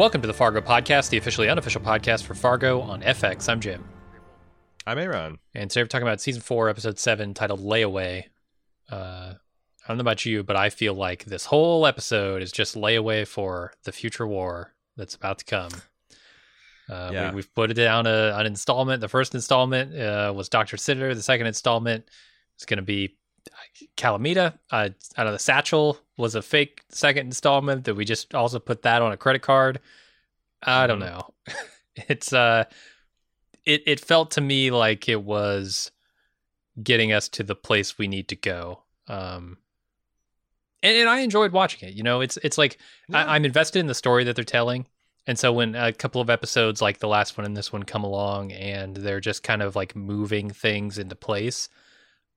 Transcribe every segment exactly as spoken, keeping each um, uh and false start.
Welcome to the Fargo Podcast, the officially unofficial podcast for Fargo on F X. I'm Jim. I'm Aaron. And today we're talking about Season four, Episode seven, titled Layaway. Uh, I don't know about you, but I feel like this whole episode is just layaway for the future war that's about to come. Uh, yeah. we, we've put it down a, an installment. The first installment uh, was Doctor Sitter. The second installment is going to be Calamita. Uh, I know the satchel was a fake second installment that we just also put that on a credit card. I don't mm. know. It's uh, it it felt to me like it was getting us to the place we need to go. Um, and, and I enjoyed watching it. You know, it's it's like yeah. I, I'm invested in the story that they're telling. And so when a couple of episodes like the last one and this one come along and they're just kind of like moving things into place,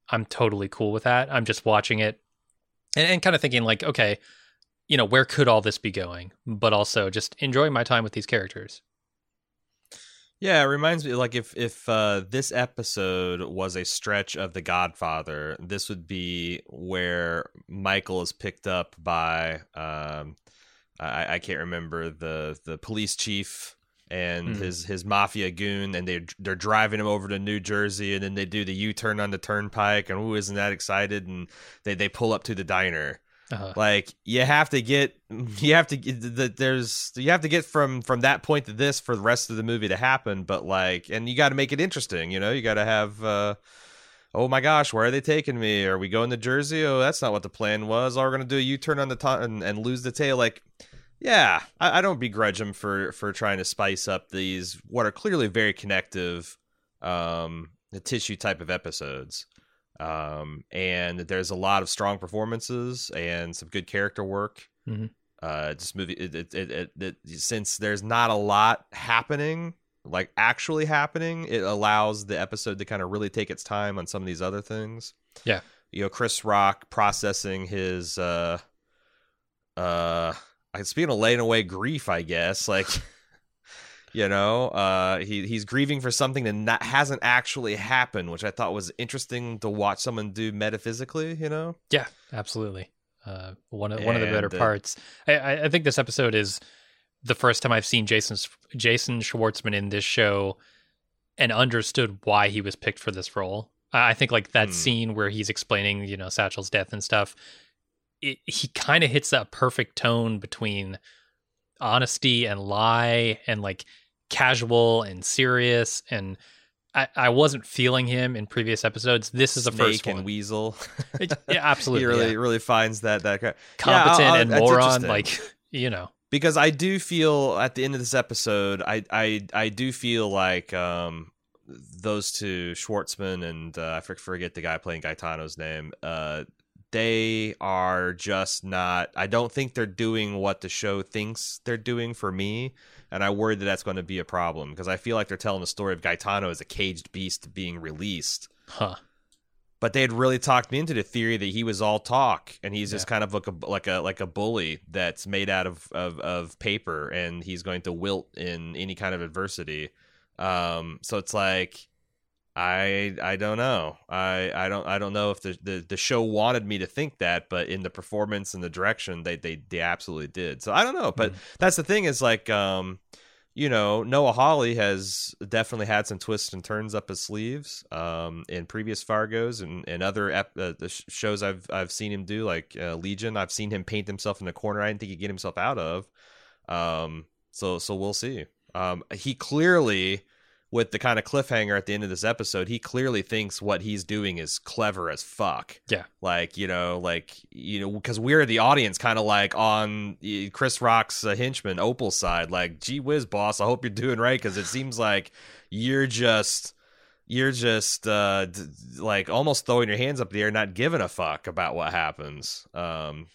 I'm totally cool with that. I'm just watching it and, and kind of thinking like, okay, you know, where could all this be going? But also just enjoying my time with these characters. Yeah, it reminds me, like, if if uh, this episode was a stretch of The Godfather, this would be where Michael is picked up by... Um, I, I can't remember the, the police chief and mm-hmm. his, his mafia goon, and they're, they're driving him over to New Jersey, and then they do the U-turn on the turnpike, and ooh, isn't that excited? And they, they pull up to the diner. Uh-huh. Like you have to get, you have to the, there's, you have to get from, from that point to this for the rest of the movie to happen. But like, and you got to make it interesting, you know, you got to have, uh, oh my gosh, where are they taking me? Are we going to Jersey? Oh, that's not what the plan was. Are we going to do a U-turn on the top and, and lose the tail? Like, yeah, I, I don't begrudge them for, for trying to spice up these what are clearly very connective, um, the tissue type of episodes. Um, and there's a lot of strong performances and some good character work. Mm-hmm. Uh, this movie, it, it, it, it, it, since there's not a lot happening. Like actually happening, it allows the episode to kind of really take its time on some of these other things. Yeah, you know, Chris Rock processing his uh, uh, speaking of laying away grief, I guess. Like, you know, uh, he he's grieving for something that not, hasn't actually happened, which I thought was interesting to watch someone do metaphysically. You know, yeah, absolutely. Uh, one of and, one of the better uh, parts. I I think this episode is the first time I've seen Jason Jason Schwartzman in this show and understood why he was picked for this role. I think like that mm. scene where he's explaining, you know, Satchel's death and stuff, it, he kind of hits that perfect tone between honesty and lie and like casual and serious. And I, I wasn't feeling him in previous episodes. This is the Snake first one. And Weasel. It, yeah, absolutely. He really, yeah. really finds that, that kind of... competent yeah, I'll, I'll, and moron, like, you know. Because I do feel at the end of this episode, I I, I do feel like um, those two, Schwartzman and uh, I forget the guy playing Gaetano's name, uh, they are just not, I don't think they're doing what the show thinks they're doing for me. And I worry that that's going to be a problem because I feel like they're telling the story of Gaetano as a caged beast being released. Huh. But they had really talked me into the theory that he was all talk, and he's yeah. just kind of like a like a like a bully that's made out of, of, of paper, and he's going to wilt in any kind of adversity. Um, so it's like I I don't know I, I don't I don't know if the, the, the show wanted me to think that, but in the performance and the direction they they, they absolutely did. So I don't know, but mm. that's the thing is like um, you know, Noah Hawley has definitely had some twists and turns up his sleeves um, in previous Fargos and, and other ep- uh, the sh- shows I've I've seen him do, like uh, Legion. I've seen him paint himself in a corner I didn't think he'd get himself out of. Um, so so we'll see. Um, he clearly, with the kind of cliffhanger at the end of this episode, he clearly thinks what he's doing is clever as fuck. Yeah. Like, you know, like, you know, because we're the audience kind of like on Chris Rock's uh, henchman, Opal's side, like, gee whiz, boss, I hope you're doing right. Because it seems like you're just, you're just uh, d- like almost throwing your hands up in the air, not giving a fuck about what happens. Um,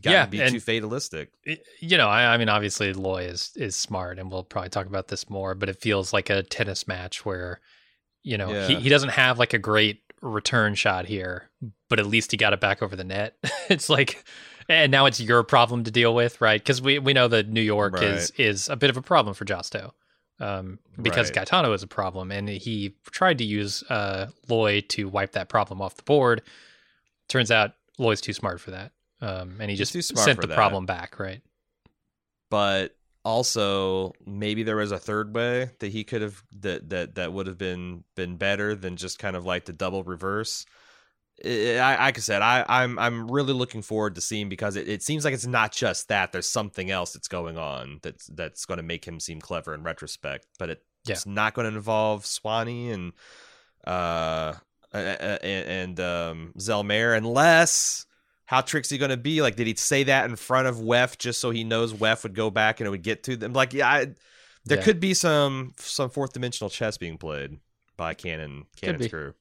gotta yeah, be and, too fatalistic. You know, I, I mean, obviously Loy is, is smart, and we'll probably talk about this more, but it feels like a tennis match where, you know, yeah. he, he doesn't have like a great return shot here, but at least he got it back over the net. It's like, and now it's your problem to deal with, right? Because we, we know that New York right. is, is a bit of a problem for Josto um, because right. Gaetano is a problem, and he tried to use uh, Loy to wipe that problem off the board. Turns out Loy's too smart for that. Um, and he just sent the that. problem back, right? But Also, maybe there was a third way that he could have that that that would have been been better than just kind of like the double reverse. It, I, like I said, I, I'm I'm really looking forward to seeing, because it, it seems like it's not just that. There's something else that's going on that's that's going to make him seem clever in retrospect, but it, yeah. it's not going to involve Swanee and uh and, and um Zellmeyer, unless. How tricksy going to be? Like, did he say that in front of Wef just so he knows Wef would go back and it would get to them? Like, yeah, I, there yeah. could be some some fourth dimensional chess being played by Cannon Cannon's crew.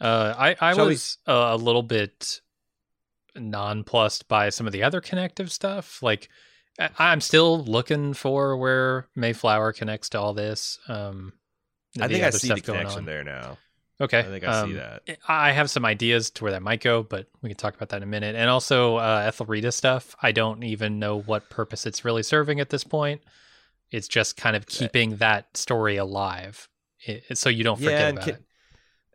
Uh, I I Shall was we... uh, a little bit nonplussed by some of the other connective stuff. Like, I, I'm still looking for where Mayflower connects to all this. Um, I think I see the connection there now. Okay, I think I um, see that. I have some ideas to where that might go, but we can talk about that in a minute. And also uh, Ethelreda stuff. I don't even know what purpose it's really serving at this point. It's just kind of keeping that story alive, it, so you don't forget yeah, and about con- it.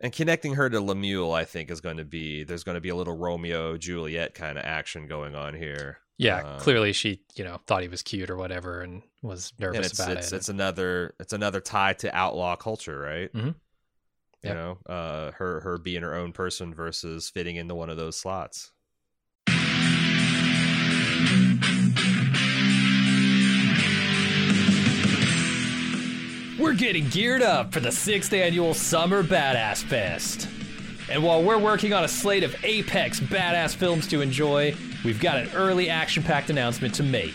And connecting her to Lemuel, I think, is going to be there's going to be a little Romeo Juliet kind of action going on here. Yeah, um, clearly she, you know, thought he was cute or whatever, and was nervous and it's, about it's, it. It's another it's another tie to outlaw culture, right? Mm-hmm. You know, uh, her her being her own person versus fitting into one of those slots. We're getting geared up for the sixth annual Summer Badass Fest. And while we're working on a slate of apex badass films to enjoy, we've got an early action-packed announcement to make.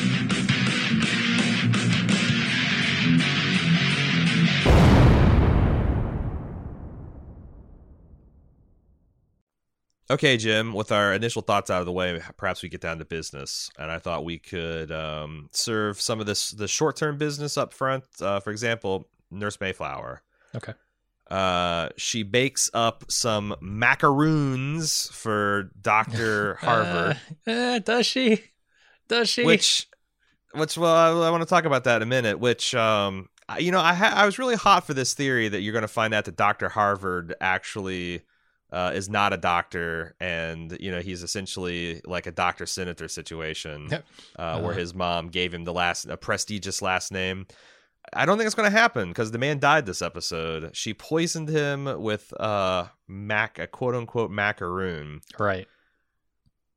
Okay, Jim, with our initial thoughts out of the way, perhaps we get down to business. And I thought we could um, serve some of this the short-term business up front. Uh, for example, Nurse Mayflower. Okay. Uh, she bakes up some macaroons for Doctor Harvard. Uh, uh, does she? Does she? Which, which well, I, I want to talk about that in a minute, which... Um, you know, I, ha- I was really hot for this theory that you're going to find out that Doctor Harvard actually... Uh, is not a doctor, and you know he's essentially like a Doctor Senator situation, yep. uh, uh-huh. where his mom gave him the last a prestigious last name. I don't think it's going to happen because the man died this episode. She poisoned him with uh, mac a quote unquote macaroon. Right?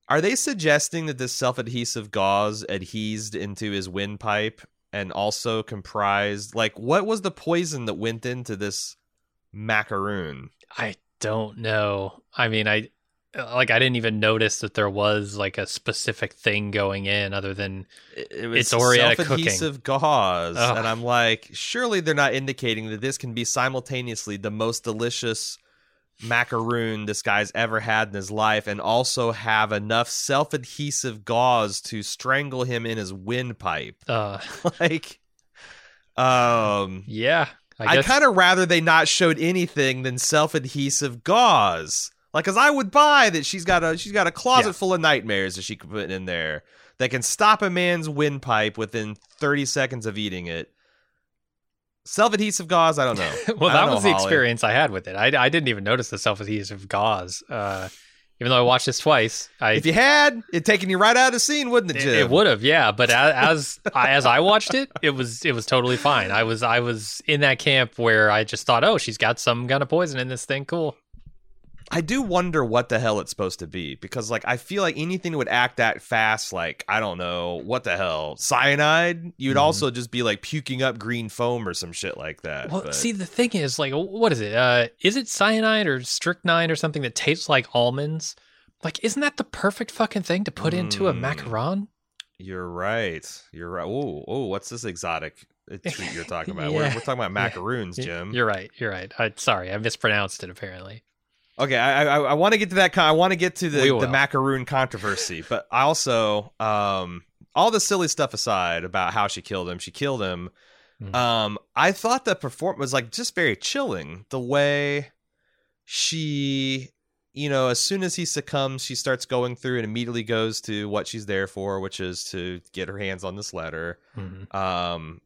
Are they suggesting that this self adhesive gauze adhesed into his windpipe and also comprised like what was the poison that went into this macaroon? I. Don't know. I mean, I like I didn't even notice that there was like a specific thing going in other than it, it was it's Orietta cooking. Self-adhesive gauze. Ugh. And I'm like, surely they're not indicating that this can be simultaneously the most delicious macaroon this guy's ever had in his life and also have enough self-adhesive gauze to strangle him in his windpipe. Uh, like, um, yeah. I, I kind of rather they not showed anything than self-adhesive gauze. Like, cause I would buy that she's got a she's got a closet yeah. full of nightmares that she could put in there that can stop a man's windpipe within thirty seconds of eating it. Self-adhesive gauze, I don't know. well, I that was know, the Hawley. experience I had with it. I, I didn't even notice the self-adhesive gauze, uh, even though I watched this twice. I, if you had, it'd taken you right out of the scene, wouldn't it, Jim? It, it would have, yeah. But as as I, as I watched it, it was it was totally fine. I was I was in that camp where I just thought, oh, she's got some kind of poison in this thing. Cool. I do wonder what the hell it's supposed to be, because like I feel like anything that would act that fast, like I don't know what the hell, cyanide, you'd mm-hmm. also just be like puking up green foam or some shit like that. Well, but. see, the thing is, like, what is it? Uh, is it cyanide or strychnine or something that tastes like almonds? Like, isn't that the perfect fucking thing to put mm. into a macaron? You're right. You're right. Oh, oh, what's this exotic treat you're talking about? yeah. we're, we're talking about macaroons, yeah. Jim. You're right. You're right. I, sorry, I mispronounced it. Apparently. Okay, I I, I want to get to that. I want to get to the, the macaroon controversy, but I also, um, all the silly stuff aside about how she killed him, she killed him. Mm-hmm. Um, I thought the performance was like just very chilling. The way she, you know, as soon as he succumbs, she starts going through and immediately goes to what she's there for, which is to get her hands on this letter. Mm-hmm. Um.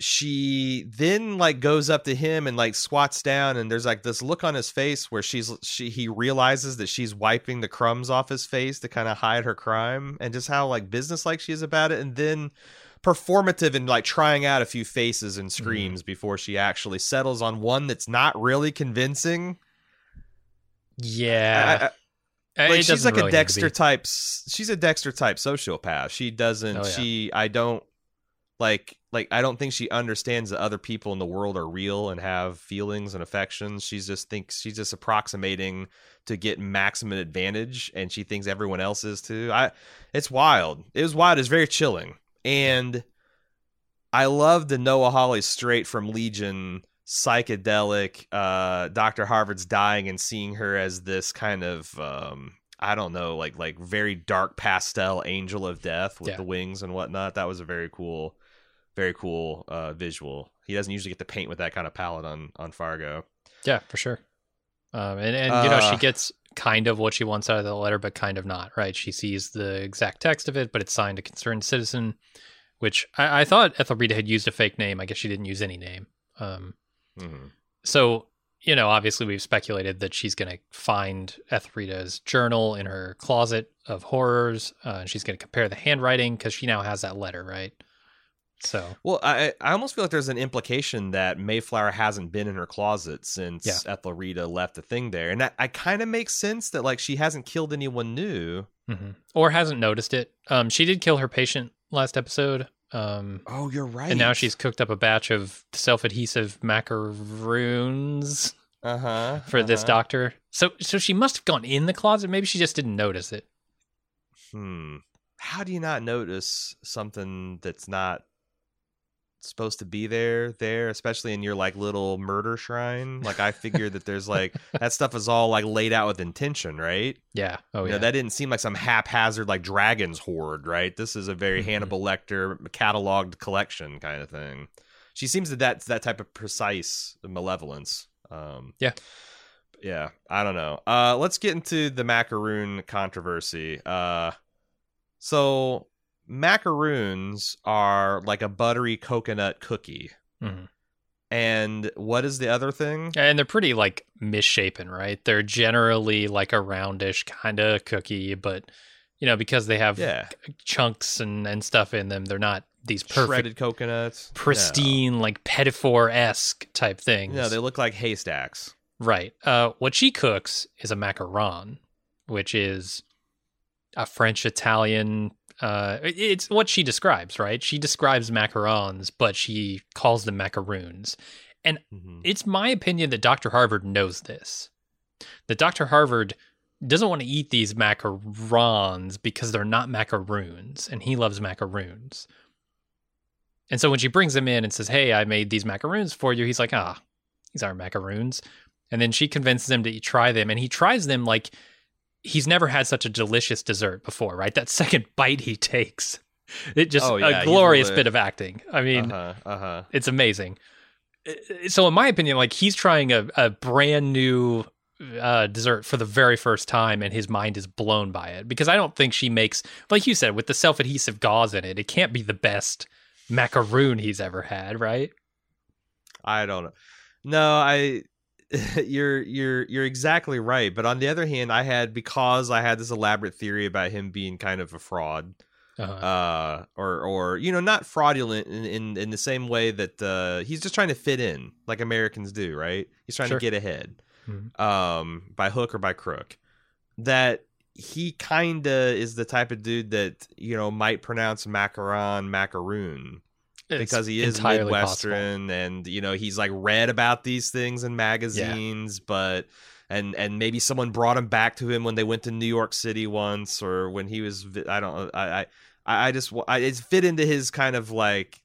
She then like goes up to him and like squats down, and there's like this look on his face where she's she he realizes that she's wiping the crumbs off his face to kind of hide her crime, and just how like businesslike she is about it, and then performative and like trying out a few faces and screams mm-hmm. before she actually settles on one that's not really convincing. Yeah. I, I, Like, she's like really a Dexter type. She's a Dexter type sociopath. She doesn't oh, yeah. she I don't like Like, I don't think she understands that other people in the world are real and have feelings and affections. She's just thinks she's just approximating to get maximum advantage, and she thinks everyone else is too. I, it's wild. It was wild. It's very chilling, and I love the Noah Hawley straight from Legion psychedelic. Uh, Doctor Harvard's dying and seeing her as this kind of um, I don't know, like like very dark pastel angel of death with yeah. the wings and whatnot. That was a very cool. Very cool uh, visual. He doesn't usually get to paint with that kind of palette on, on Fargo. Yeah, for sure. Um, and, and you uh, know, she gets kind of what she wants out of the letter, but kind of not, right? She sees the exact text of it, but it's signed a concerned citizen, which I, I thought Ethelreda had used a fake name. I guess she didn't use any name. Um, mm-hmm. So, you know, obviously we've speculated that she's going to find Ethelreda's journal in her closet of horrors, uh, and she's going to compare the handwriting because she now has that letter, right? So well, I I almost feel like there's an implication that Mayflower hasn't been in her closet since yeah. Ethelreda left the thing there, and that I kind of makes sense that like she hasn't killed anyone new mm-hmm. or hasn't noticed it. Um, she did kill her patient last episode. Um, oh, you're right. And now she's cooked up a batch of self-adhesive macaroons uh-huh, for uh-huh. this doctor. So so she must have gone in the closet. Maybe she just didn't notice it. Hmm. How do you not notice something that's not supposed to be there there especially in your like little murder shrine? Like I figured that there's like that stuff is all like laid out with intention, right? Yeah. Oh, you yeah know, that didn't seem like some haphazard like dragon's hoard, right? This is a very mm-hmm. Hannibal Lecter cataloged collection kind of thing. She seems that that's that type of precise malevolence. um yeah yeah I don't know. Uh let's get into the macaroon controversy. Uh so macaroons are like a buttery coconut cookie. Mm-hmm. And what is the other thing? And they're pretty like misshapen, right? They're generally like a roundish kind of cookie, but you know, because they have yeah. chunks and, and stuff in them, they're not these perfect shredded coconuts, pristine, no. like pedophore-esque type things. No, they look like haystacks. Right. Uh, what she cooks is a macaron, which is a French-Italian Uh, it's what she describes, right? She describes macarons, but she calls them macaroons. And mm-hmm. it's my opinion that Doctor Harvard knows this. That Doctor Harvard doesn't want to eat these macarons because they're not macaroons, and he loves macaroons. And so when she brings them in and says, hey, I made these macaroons for you, he's like, ah, these aren't macaroons. And then she convinces him to try them, and he tries them like... he's never had such a delicious dessert before, right? That second bite he takes, it just oh, yeah, a glorious bit of acting. I mean, uh-huh, uh-huh. it's amazing. So in my opinion, like he's trying a, a brand new uh, dessert for the very first time, and his mind is blown by it, because I don't think she makes, like you said, with the self-adhesive gauze in it, it can't be the best macaroon he's ever had, right? I don't know. No, I you're you're you're exactly right. But on the other hand, I had because I had this elaborate theory about him being kind of a fraud. Uh-huh. Uh, or, or you know, not fraudulent in, in, in the same way that uh, he's just trying to fit in, like Americans do, right? He's trying sure. to get ahead, mm-hmm. um, by hook or by crook. That he kind of is the type of dude that, you know, might pronounce macaron, macaroon, it's because he is Midwestern possible. And, you know, he's like read about these things in magazines, yeah. but... And and maybe someone brought him back to him when they went to New York City once, or when he was, I don't, I I, I just, I, it's fit into his kind of like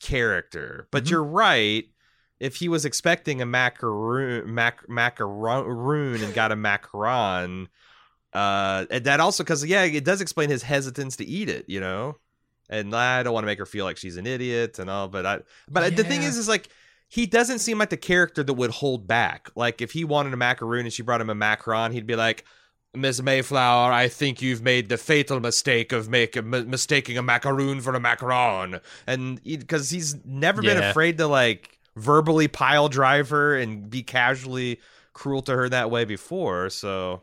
character. But mm-hmm. you're right. If he was expecting a macaroon, mac, macaroon and got a macaron, uh, and that also, because, yeah, it does explain his hesitance to eat it, you know? And I don't want to make her feel like she's an idiot and all, but I, but yeah. the thing is, is like, he doesn't seem like the character that would hold back. Like, if he wanted a macaroon and she brought him a macaron, he'd be like, Miss Mayflower, I think you've made the fatal mistake of make, m- mistaking a macaroon for a macaron. And because he, he's never yeah. been afraid to, like, verbally pile drive her and be casually cruel to her that way before. So,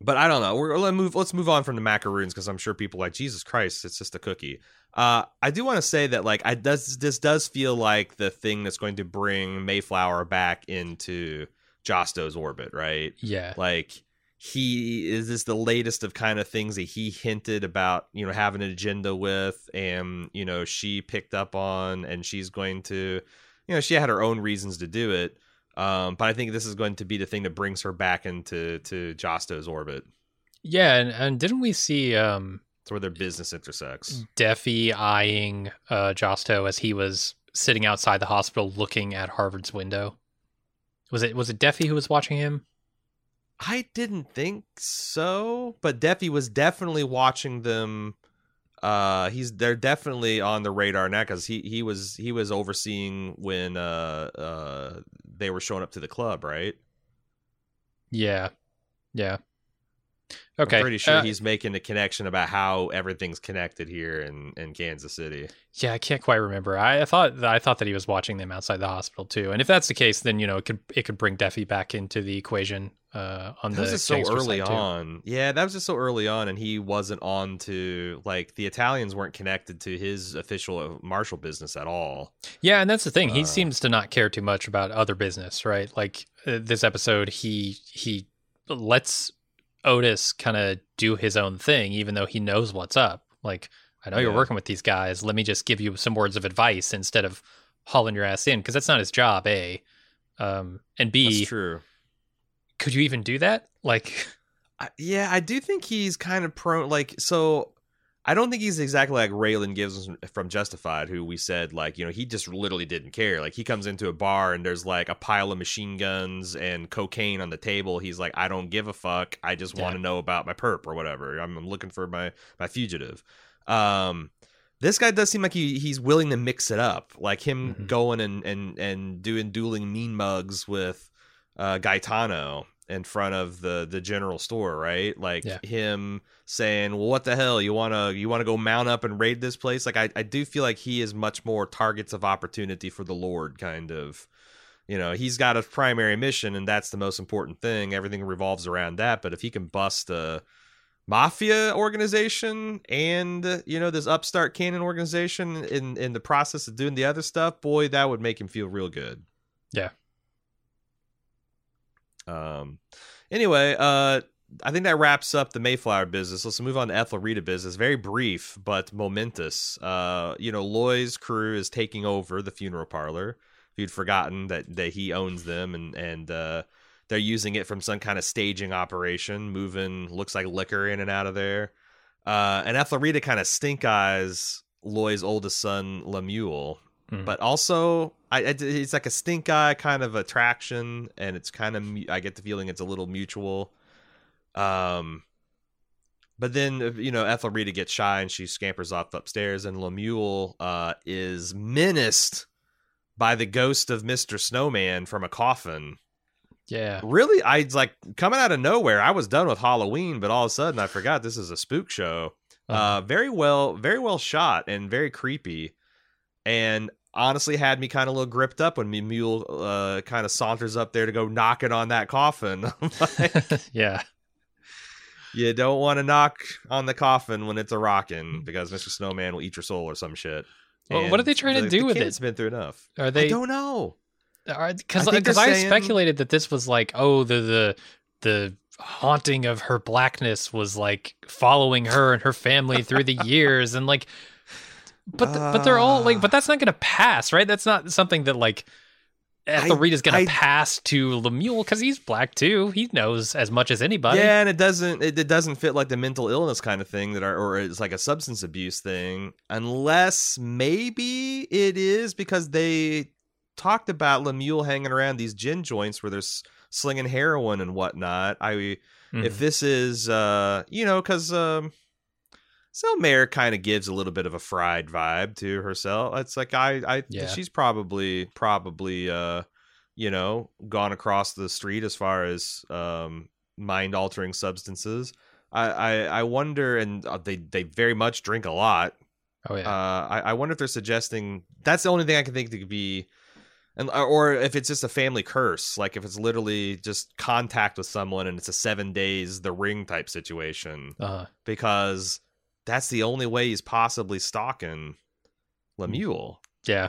but I don't know. We're, let's, move, let's move on from the macaroons, because I'm sure people are like, Jesus Christ, it's just a cookie. Uh, I do want to say that, like, I does this does feel like the thing that's going to bring Mayflower back into Josto's orbit, right? Yeah. Like, he is this the latest of kind of things that he hinted about, you know, having an agenda with, and, you know, she picked up on, and she's going to, you know, she had her own reasons to do it. Um, but I think this is going to be the thing that brings her back into to Josto's orbit. Yeah, and, and didn't we see... Um... It's where their business intersects. Deffy eyeing uh, Josto as he was sitting outside the hospital looking at Harvard's window. Was it was it Deffy who was watching him? I didn't think so, but Deffy was definitely watching them. Uh, he's they're definitely on the radar now, because he he was he was overseeing when uh, uh, they were showing up to the club, right? Yeah, yeah. Okay. I'm pretty sure uh, he's making a connection about how everything's connected here in, in Kansas City. Yeah, I can't quite remember. I, I thought that I thought that he was watching them outside the hospital too. And if that's the case, then, you know, it could it could bring Deffy back into the equation uh, on that the. That was just so early on. Too. Yeah, that was just so early on, and he wasn't on to, like, the Italians weren't connected to his official Marshall business at all. Yeah, and that's the thing. He uh, seems to not care too much about other business, right? Like uh, this episode, he he lets Otis kind of do his own thing, even though he knows what's up. Like, I know yeah. you're working with these guys. Let me just give you some words of advice instead of hauling your ass in, because that's not his job, A. Um, and B, that's true. Could you even do that? Like, I, yeah, I do think he's kind of prone. Like, so I don't think he's exactly like Raylan Givens from Justified, who we said, like, you know, he just literally didn't care. Like, he comes into a bar and there's like a pile of machine guns and cocaine on the table. He's like, I don't give a fuck. I just yeah. want to know about my perp or whatever. I'm looking for my, my fugitive. Um, this guy does seem like he, he's willing to mix it up. Like him mm-hmm. going and, and, and doing dueling mean mugs with uh, Gaetano in front of the the general store, right? Like yeah. him saying, well, what the hell, you want to you want to go mount up and raid this place? Like, I, I do feel like he is much more targets of opportunity for the Lord, kind of, you know. He's got a primary mission, and that's the most important thing. Everything revolves around that. But if he can bust a mafia organization and, you know, this upstart canon organization in, in the process of doing the other stuff, boy, that would make him feel real good. Yeah. Um, anyway, uh, I think that wraps up the Mayflower business. Let's move on to Ethelrita business. Very brief, but momentous. Uh, you know, Loy's crew is taking over the funeral parlor. If you'd forgotten that, that he owns them, and, and, uh, they're using it from some kind of staging operation, moving, looks like liquor in and out of there. Uh, and Ethelrita kind of stink eyes Loy's oldest son, Lemuel. Mm. But also, I, I, it's like a stink eye kind of attraction, and it's kind of, I get the feeling it's a little mutual. Um, but then, you know, Ethelrita gets shy and she scampers off upstairs, and Lemuel uh, is menaced by the ghost of Mister Snowman from a coffin. Yeah. Really? I like coming out of nowhere. I was done with Halloween, but all of a sudden I forgot this is a spook show. Uh, very well, very well shot and very creepy, and honestly had me kind of a little gripped up when me mule uh, kind of saunters up there to go knocking on that coffin. Like, yeah, you don't want to knock on the coffin when it's a rockin' because Mister Snowman will eat your soul or some shit. Well, what are they trying the, to do the with it? It's been through enough. Are they? I don't know. Because I, I saying... speculated that this was like, oh, the the the. haunting of her blackness was like following her and her family through the years, and like but the, uh, but they're all like but that's not gonna pass, right? That's not something that like Ethel Reed is gonna I, pass to Lemuel, because he's black too. He knows as much as anybody. Yeah, and it doesn't it, it doesn't fit like the mental illness kind of thing that are, or it's like a substance abuse thing, unless maybe it is, because they talked about Lemuel hanging around these gin joints where there's slinging heroin and whatnot. I mm-hmm. if this is uh you know, because um Selmayr kind of gives a little bit of a fried vibe to herself. It's like I I yeah. she's probably probably uh you know, gone across the street as far as um mind altering substances. I, I I wonder, and they they very much drink a lot. Oh yeah. Uh, I I wonder if they're suggesting that's the only thing I can think that could be. And, or if it's just a family curse, like if it's literally just contact with someone and it's a seven days the ring type situation, uh-huh. because that's the only way he's possibly stalking Lemuel. Yeah,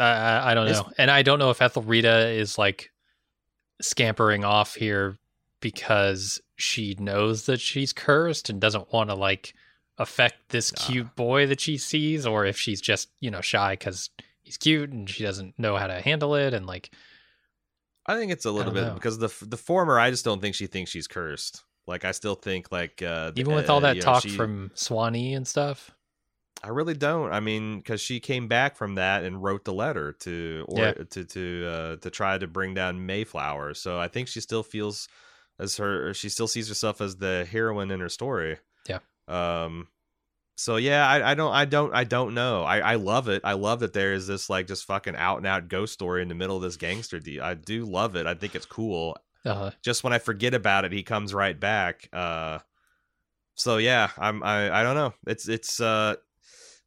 I I, I don't know, it's, and I don't know if Ethelreda is like scampering off here because she knows that she's cursed and doesn't want to like affect this nah. cute boy that she sees, or if she's just, you know, shy because he's cute and she doesn't know how to handle it. And like, I think it's a little bit know. because the the former, I just don't think she thinks she's cursed. Like, I still think like, uh, even with uh, all that talk know, she, from Swanee and stuff, I really don't. I mean, cause she came back from that and wrote the letter to, or yeah. to, to, uh, to try to bring down Mayflower. So I think she still feels as her, she still sees herself as the heroine in her story. Yeah. Um, So yeah, I, I don't, I don't, I don't know. I, I love it. I love that there is this like just fucking out and out ghost story in the middle of this gangster deal. I do love it. I think it's cool. Uh-huh. Just when I forget about it, he comes right back. Uh, so yeah, I'm, I, I don't know. It's, it's uh,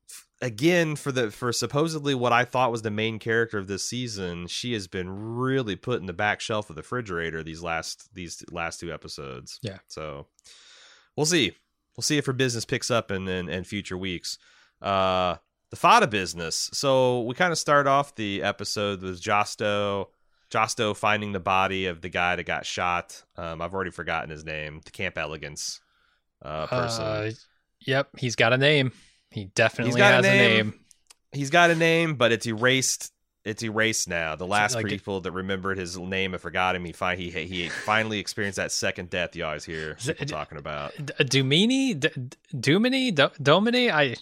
f- again for the for supposedly what I thought was the main character of this season. She has been really put in the back shelf of the refrigerator these last these last two episodes. Yeah. So we'll see. We'll see if her business picks up in, in, in future weeks. Uh, the Fada business. So we kind of start off the episode with Josto, Josto finding the body of the guy that got shot. Um, I've already forgotten his name. The Camp Elegance uh, person. Uh, yep, he's got a name. He definitely has a name. a name. He's got a name, but it's erased. It's erased now. The last like people it, that remembered his name and forgot him, he fi- he he finally experienced that second death you always hear people d- talking about. D- Dumini? D- Dumini? D- Domini? I...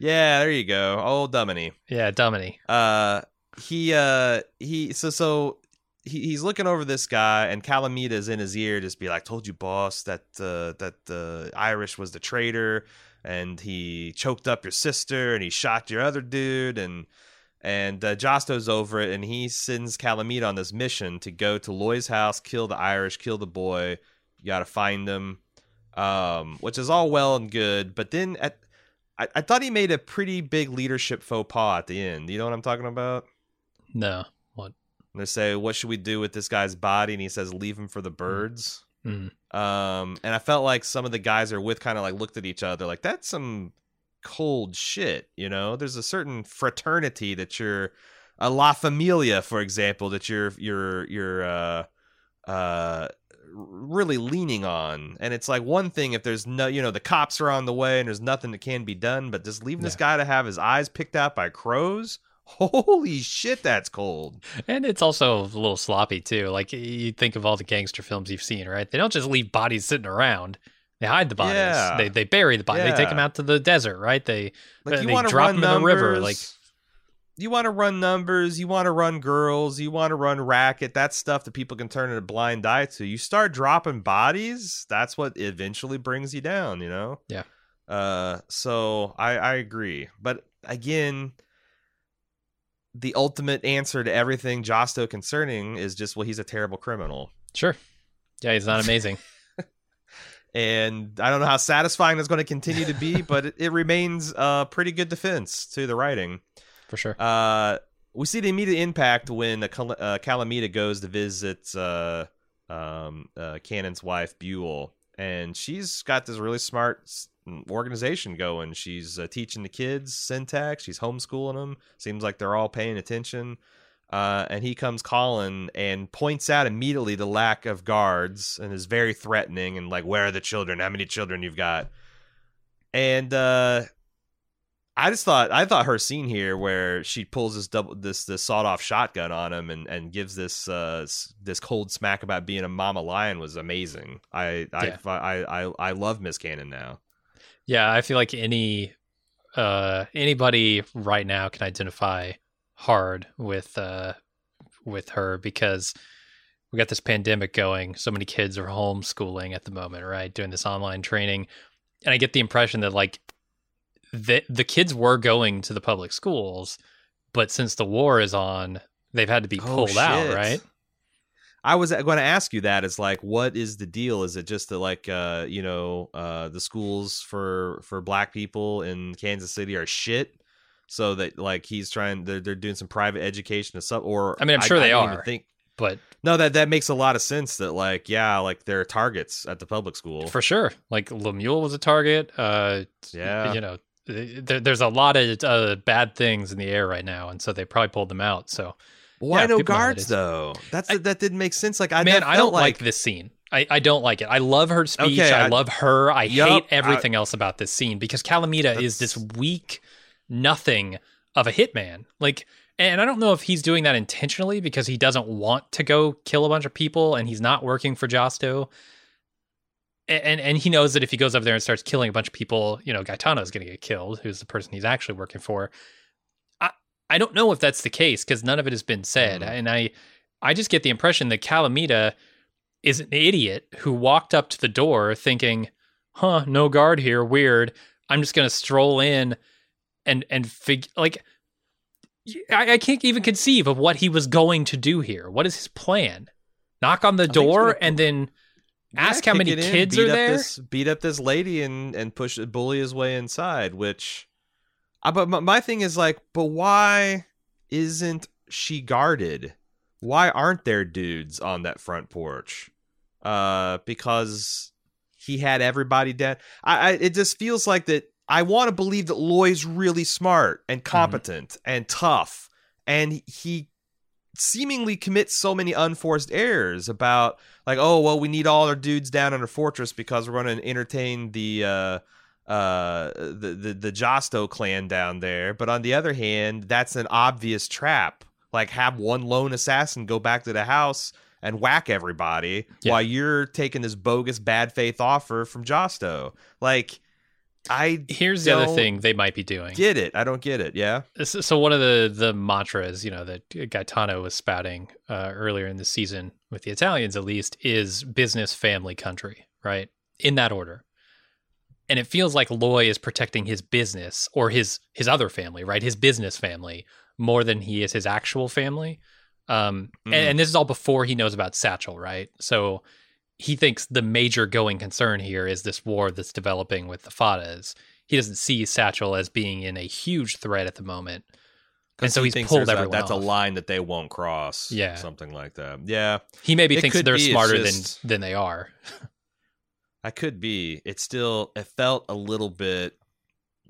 Yeah, there you go. Old Dumini. Yeah, Dumini. Uh, he, uh, he, so, so he, he's looking over this guy, and Calamita is in his ear, just be like, told you, boss, that, uh, that the uh, Irish was the traitor, and he choked up your sister, and he shot your other dude, and... And uh, Josto's over it, and he sends Calamita on this mission to go to Loy's house, kill the Irish, kill the boy. You got to find them, um, which is all well and good. But then at, I, I thought he made a pretty big leadership faux pas at the end. You know what I'm talking about? No. What? And they say, what should we do with this guy's body? And he says, leave him for the birds. Mm-hmm. Um, and I felt like some of the guys are with kind of like looked at each other like, that's some... cold shit, you know. There's a certain fraternity that you're a La Familia, for example, that you're you're you're uh uh really leaning on. And it's like one thing if there's no, you know, the cops are on the way and there's nothing that can be done, but just leaving yeah. this guy to have his eyes picked out by crows, holy shit, that's cold. And it's also a little sloppy too. Like, you think of all the gangster films you've seen, right? They don't just leave bodies sitting around. They hide the bodies. Yeah. They they bury the body. Yeah. They take them out to the desert, right? They like you they want to drop run them numbers. in the river. Like, you want to run numbers. You want to run girls. You want to run racket. That's stuff that people can turn a blind eye to. You start dropping bodies, that's what eventually brings you down, you know? Yeah. Uh. So I, I agree. But again, the ultimate answer to everything Josto concerning is just, well, he's a terrible criminal. Sure. Yeah, he's not amazing. And I don't know how satisfying that's going to continue to be, but it, it remains a pretty good defense to the writing. For sure. Uh, we see the immediate impact when a Cal- uh, Calamita goes to visit uh, um, uh, Cannon's wife, Buell. And she's got this really smart organization going. She's uh, teaching the kids syntax. She's homeschooling them. Seems like they're all paying attention. Uh, and he comes calling and points out immediately the lack of guards and is very threatening and like, where are the children? How many children you've got? And uh, I just thought I thought her scene here where she pulls this double this this sawed off shotgun on him and, and gives this uh, this cold smack about being a mama lion was amazing. I yeah. I, I I I love Miss Cannon now. Yeah, I feel like any uh, anybody right now can identify hard with uh, with her because we got this pandemic going. So many kids are homeschooling at the moment, right? Doing this online training, and I get the impression that like the the kids were going to the public schools, but since the war is on, they've had to be pulled oh, shit. out, right? I was going to ask you that. It's like, what is the deal? Is it just that, like, uh, you know, uh, the schools for for black people in Kansas City are shit, so that like he's trying, they're they're doing some private education or something? Or I mean, I'm sure I, they I are. Think, but no, that that makes a lot of sense. That like, yeah, like they're targets at the public school for sure. Like Lemuel was a target. Uh, yeah, you know, there, there's a lot of uh, bad things in the air right now, and so they probably pulled them out. So. Why yeah, no guards though? That's I, that didn't make sense. Like I man, I don't like, like this scene. I, I don't like it. I love her speech. Okay, I, I love her. I yep, hate everything I, else about this scene because Calamita is this weak nothing of a hitman. Like, and I don't know if he's doing that intentionally because he doesn't want to go kill a bunch of people and he's not working for Josto. And and, and he knows that if he goes up there and starts killing a bunch of people, you know, Gaetano is going to get killed, who's the person he's actually working for. I don't know if that's the case because none of it has been said. Mm. And I I just get the impression that Calamita is an idiot who walked up to the door thinking, huh, no guard here. Weird. I'm just going to stroll in and, and figure like I, I can't even conceive of what he was going to do here. What is his plan? Knock on the I door gonna, and then yeah, ask how many kids in, are there. This, beat up this lady and, and push bully his way inside, which. But my thing is like, but why isn't she guarded? Why aren't there dudes on that front porch? Uh, because he had everybody dead. I, I it just feels like that. I want to believe that Loy's really smart and competent mm-hmm. and tough, and he seemingly commits so many unforced errors about like, oh well, we need all our dudes down in our fortress because we're going to entertain the. Uh, Uh, the, the the Josto clan down there, but on the other hand, that's an obvious trap. Like, have one lone assassin go back to the house and whack everybody yeah. while you're taking this bogus bad faith offer from Josto. Like, I here's the other thing they might be doing. Get it? I don't get it. Yeah. So one of the the mantras, you know, that Gaetano was spouting uh, earlier in the season with the Italians, at least, is business, family, country, right? In that order. And it feels like Loy is protecting his business or his his other family, right? His business family more than he is his actual family. Um, mm. and, and this is all before he knows about Satchel, right? So he thinks the major going concern here is this war that's developing with the Fadas. He doesn't see Satchel as being in a huge threat at the moment. And so he he's thinks pulled everyone a, That's off. a line that they won't cross. Yeah. Something like that. Yeah. He maybe it thinks they're be, smarter just... than, than they are. I could be. It still, it felt a little bit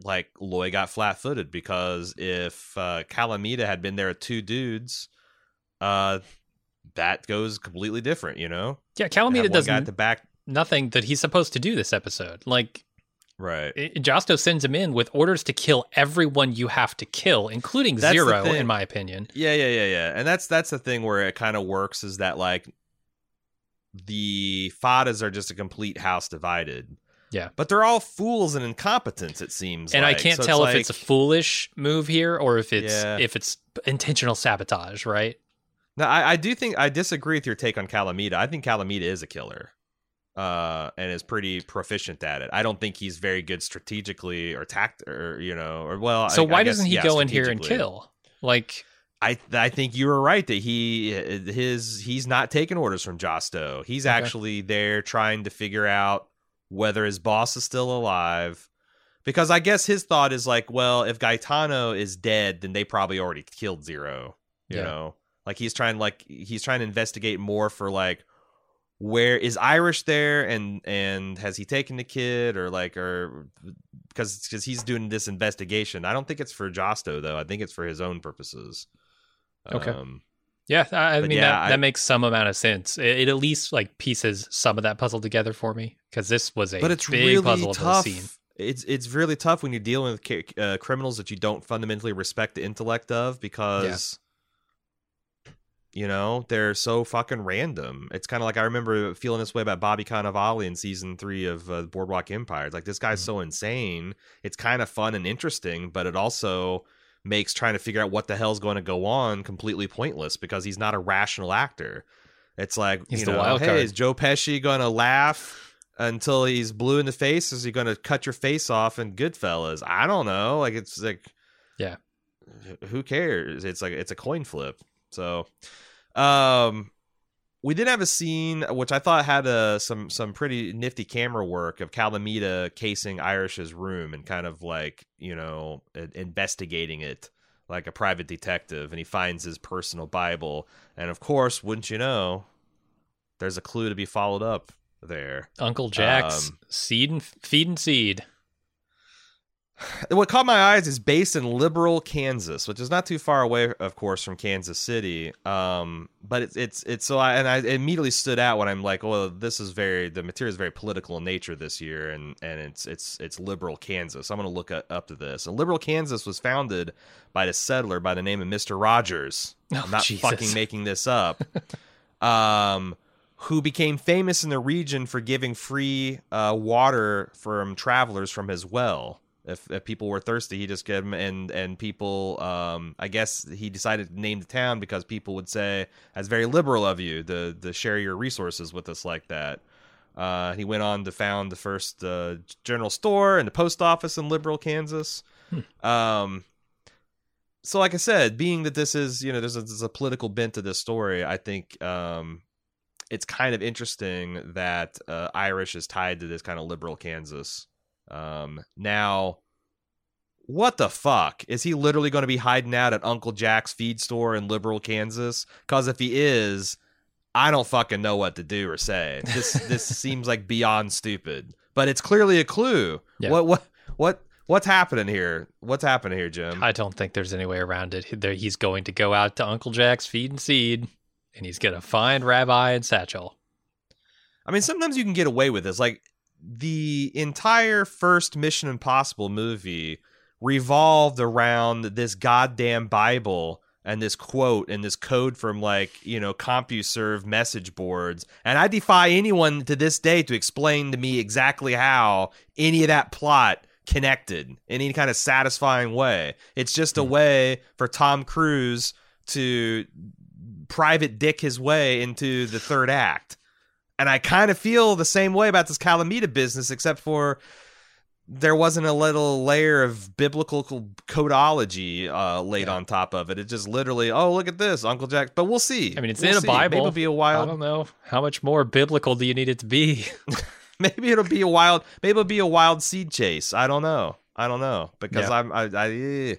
like Loy got flat footed because if uh, Calamita had been there with two dudes, uh, that goes completely different, you know? Yeah, Calamita does got the back- nothing that he's supposed to do this episode. Like, right. It, Josto sends him in with orders to kill everyone you have to kill, including that's Zero, in my opinion. Yeah, yeah, yeah, yeah. And that's that's the thing where it kind of works is that, like, the Fadas are just a complete house divided. Yeah. But they're all fools and incompetents, it seems. And like. I can't so tell it's if like, it's a foolish move here or if it's yeah. if it's intentional sabotage, right? Now, I, I do think I disagree with your take on Calamita. I think Calamita is a killer uh, and is pretty proficient at it. I don't think he's very good strategically or tact or, you know, or well. So I, why I guess, doesn't he yeah, go in here and kill? Like... I I think you were right that he his he's not taking orders from Josto. He's okay. actually there trying to figure out whether his boss is still alive. Because I guess his thought is like, well, if Gaetano is dead, then they probably already killed Zero. You yeah. know, like he's trying like he's trying to investigate more for like, where is Irish there? And and has he taken the kid or like or because because he's doing this investigation. I don't think it's for Josto, though. I think it's for his own purposes. Okay. Um, yeah, I mean, yeah, that, I, that makes some amount of sense. It, it at least like pieces some of that puzzle together for me, because this was a but it's big really puzzle tough. Of the scene. It's it's really tough when you're dealing with uh, criminals that you don't fundamentally respect the intellect of, because, yeah. you know, they're so fucking random. It's kind of like I remember feeling this way about Bobby Cannavale in season three of uh, Boardwalk Empire. It's like, this guy's mm-hmm. so insane. It's kind of fun and interesting, but it also makes trying to figure out what the hell's going to go on completely pointless, because he's not a rational actor. It's like, he's you know, wild hey, card. Is Joe Pesci going to laugh until he's blue in the face? Is he going to cut your face off in Goodfellas? I don't know. Like, it's like, yeah, who cares? It's like, it's a coin flip. So, um, we did have a scene which I thought had a, some, some pretty nifty camera work of Calamita casing Irish's room and kind of like, you know, investigating it like a private detective. And he finds his personal Bible. And of course, wouldn't you know, there's a clue to be followed up there. Uncle Jack's um, seed and feed and seed. What caught my eyes is based in liberal Kansas, which is not too far away, of course, from Kansas City. Um, but it's it's it's so I and I immediately stood out when I'm like, well, this is very the material is very political in nature this year, and and it's it's it's liberal Kansas. I'm gonna look up to this. And liberal Kansas was founded by a settler by the name of Mister Rogers. Oh, I'm not Jesus. fucking making this up. um. Who became famous in the region for giving free uh, water from travelers from his well. If, if people were thirsty, he just gave them. And and people, um, I guess he decided to name the town because people would say, "That's very liberal of you to to share your resources with us like that." Uh, he went on to found the first uh, general store and the post office in liberal Kansas. Hmm. Um, so, like I said, being that this is you know there's a, there's a political bent to this story, I think. Um, It's kind of interesting that uh, Irish is tied to this kind of liberal Kansas. Um, now, what the fuck? Is he literally going to be hiding out at Uncle Jack's feed store in liberal Kansas? Because if he is, I don't fucking know what to do or say. This this seems like beyond stupid, but it's clearly a clue. Yeah. What what what what's happening here? What's happening here, Jim? I don't think there's any way around it. He's going to go out to Uncle Jack's feed and seed. And he's going to find Rabbi and Satchel. I mean, sometimes you can get away with this. Like, the entire first Mission Impossible movie revolved around this goddamn Bible and this quote and this code from, like, you know, CompuServe message boards. And I defy anyone to this day to explain to me exactly how any of that plot connected in any kind of satisfying way. It's just a way for Tom Cruise to private dick his way into the third act. And I kind of feel the same way about this Calamita business, except for there wasn't a little layer of biblical codology uh, laid yeah. on top of it. It just literally, oh, look at this, Uncle Jack. But we'll see. I mean, it's we'll in see. a Bible. Maybe it'll be a wild. I don't know. How much more biblical do you need it to be? maybe it'll be a wild. Maybe it'll be a wild seed chase. I don't know. I don't know because yeah. I'm. I, I.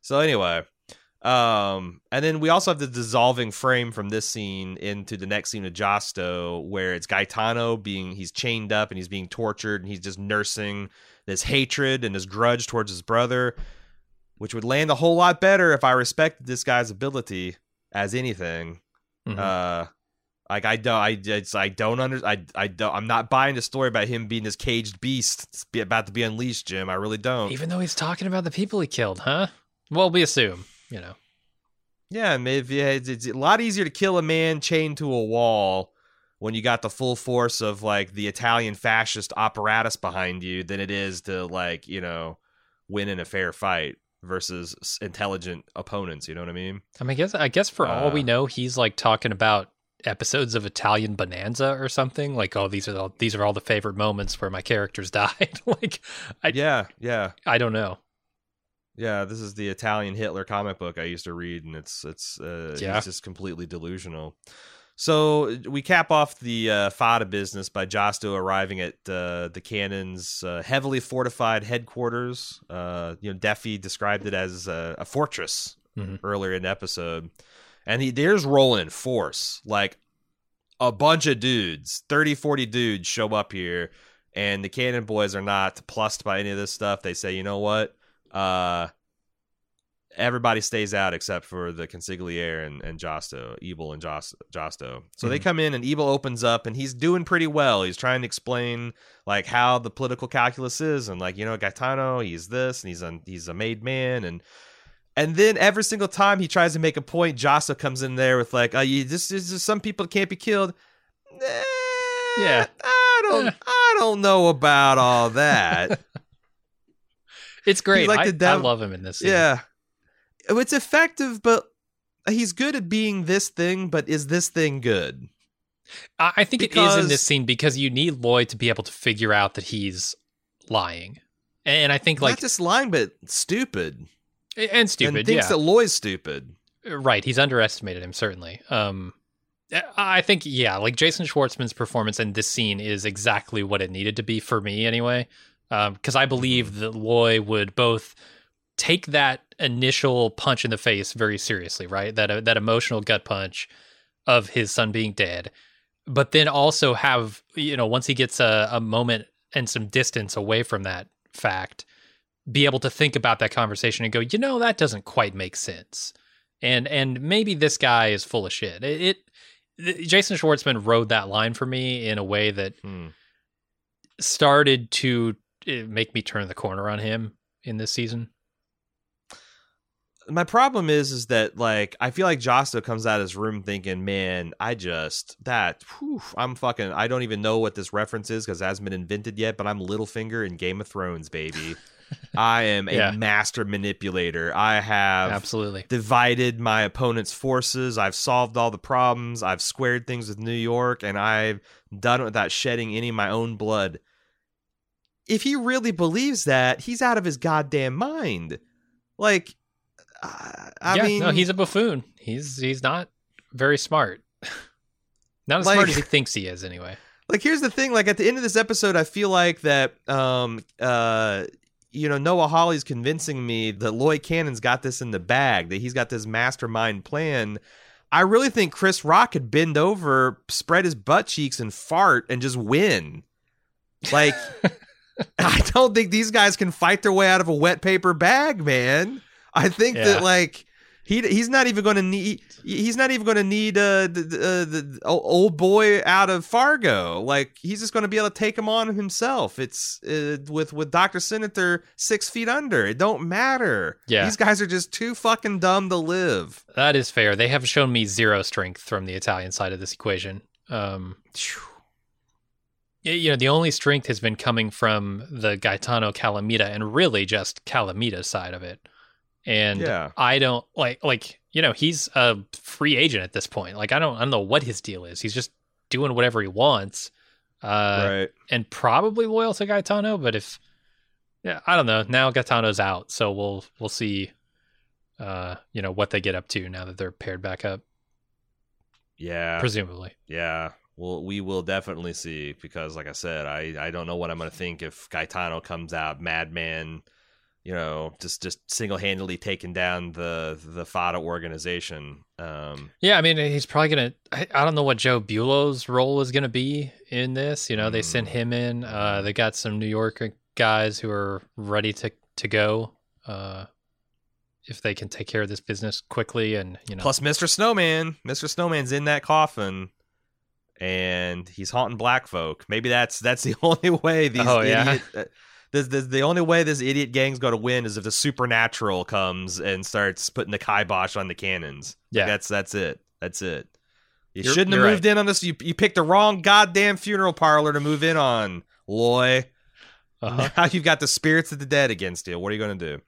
So anyway. Um, and then we also have the dissolving frame from this scene into the next scene of Josto, where it's Gaetano being, he's chained up and he's being tortured and he's just nursing this hatred and this grudge towards his brother, which would land a whole lot better if I respected this guy's ability as anything. Mm-hmm. Uh, like I don't, I, it's, I don't under, I, I don't, I'm not buying the story about him being this caged beast about to be unleashed, Jim. I really don't. Even though he's talking about the people he killed, huh? Well, we assume. You know, yeah, maybe it's a lot easier to kill a man chained to a wall when you got the full force of like the Italian fascist apparatus behind you than it is to like you know win in a fair fight versus intelligent opponents. You know what I mean? I mean, I guess I guess for uh, all we know, he's like talking about episodes of Italian Bonanza or something. Like, oh, these are all, these are all the favorite moments where my characters died. like, I, yeah, yeah, I don't know. Yeah, this is the Italian Hitler comic book I used to read, and it's it's uh, yeah. it's just completely delusional. So we cap off the uh, F A D A business by Josto arriving at uh, the cannon's uh, heavily fortified headquarters. Uh, you know, Deffy described it as uh, a fortress mm-hmm. earlier in the episode, and he there's rolling force, like a bunch of dudes, thirty, forty dudes show up here, and the Cannon boys are not plussed by any of this stuff. They say, you know what? Uh, everybody stays out except for the consigliere and, and Josto, Ebal and Josto. So mm-hmm. they come in and Ebal opens up and he's doing pretty well. He's trying to explain like how the political calculus is and like, you know, Gaetano, he's this and he's a, he's a made man. And, and then every single time he tries to make a point, Josto comes in there with like, oh, you just, just some people can't be killed. Eh, yeah. I don't, I don't know about all that. It's great. Like I, dev- I love him in this scene. Yeah. It's effective, but he's good at being this thing, but is this thing good? I, I think because... it is in this scene because you need Lloyd to be able to figure out that he's lying. And I think like... Not just lying, but stupid. And stupid, and thinks yeah. that Lloyd's stupid. Right. He's underestimated him, certainly. Um, I think, yeah, like Jason Schwartzman's performance in this scene is exactly what it needed to be for me anyway. Because um, I believe that Loy would both take that initial punch in the face very seriously, right? That uh, that emotional gut punch of his son being dead, but then also have, you know, once he gets a, a moment and some distance away from that fact, be able to think about that conversation and go, you know, that doesn't quite make sense. And and maybe this guy is full of shit. It, it Jason Schwartzman rode that line for me in a way that hmm. started to... It make me turn the corner on him in this season. My problem is, is that like, I feel like Josto comes out of his room thinking, man, I just, that, whew, I'm fucking, I don't even know what this reference is because it hasn't been invented yet, but I'm Littlefinger in Game of Thrones, baby. I am a yeah. master manipulator. I have absolutely divided my opponent's forces. I've solved all the problems. I've squared things with New York, and I've done it without shedding any of my own blood. If he really believes that, he's out of his goddamn mind. Like, uh, I yeah, mean, no, he's a buffoon. He's he's not very smart. Not as like, smart as he thinks he is, anyway. Like, here's the thing. Like, at the end of this episode, I feel like that, um, uh, you know, Noah Hawley's convincing me that Lloyd Cannon's got this in the bag, that he's got this mastermind plan. I really think Chris Rock could bend over, spread his butt cheeks, and fart, and just win. Like... I don't think these guys can fight their way out of a wet paper bag, man. I think yeah. that like he he's not even going to need he's not even going to need uh, the, the, the old boy out of Fargo. Like he's just going to be able to take him on himself. It's uh, with with Doctor Sitter six feet under. It don't matter. Yeah, these guys are just too fucking dumb to live. That is fair. They have shown me zero strength from the Italian side of this equation. Um, phew. You know, the only strength has been coming from the Gaetano Calamita and really just Calamita side of it. And yeah. I don't like, like, you know, he's a free agent at this point. Like, I don't, I don't know what his deal is. He's just doing whatever he wants. Uh, right. And probably loyal to Gaetano. But if, yeah, I don't know. Now Gaetano's out. So we'll, we'll see, uh, you know, what they get up to now that they're paired back up. Yeah. Presumably. Yeah. Well, we will definitely see because, like I said, I, I don't know what I'm going to think if Gaetano comes out madman, you know, just, just single-handedly taking down the, the F A D A organization. Um, yeah, I mean, he's probably going to... I don't know what Joe Bulo's role is going to be in this. You know, they mm. sent him in. Uh, they got some New York guys who are ready to, to go uh, if they can take care of this business quickly. And you know, plus Mister Snowman. Mister Snowman's in that coffin. And he's haunting black folk. Maybe that's that's the only way these oh, idiot, yeah. uh, this, this, the only way this idiot gang's going to win is if the supernatural comes and starts putting the kibosh on the cannons. Yeah, like that's that's it. That's it. You you're, shouldn't have moved right. in on this. You you picked the wrong goddamn funeral parlor to move in on, Loy. Uh-huh. Now you've got the spirits of the dead against you. What are you going to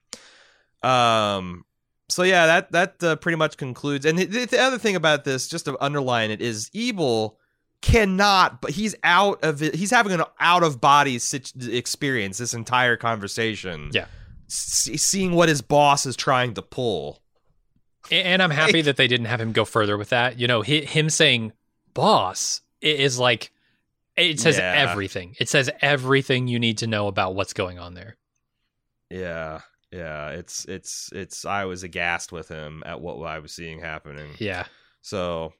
do? Um. So yeah, that that uh, pretty much concludes. And the, the other thing about this, just to underline it, is Ebal. Cannot, but he's out of it. He's having an out of body sit- experience this entire conversation. Yeah. see, seeing what his boss is trying to pull. And I'm happy like, that they didn't have him go further with that. You know, he, him saying boss is like, it says yeah. everything. It says everything you need to know about what's going on there. Yeah. Yeah. It's, it's, it's, I was aghast with him at what I was seeing happening. Yeah. So,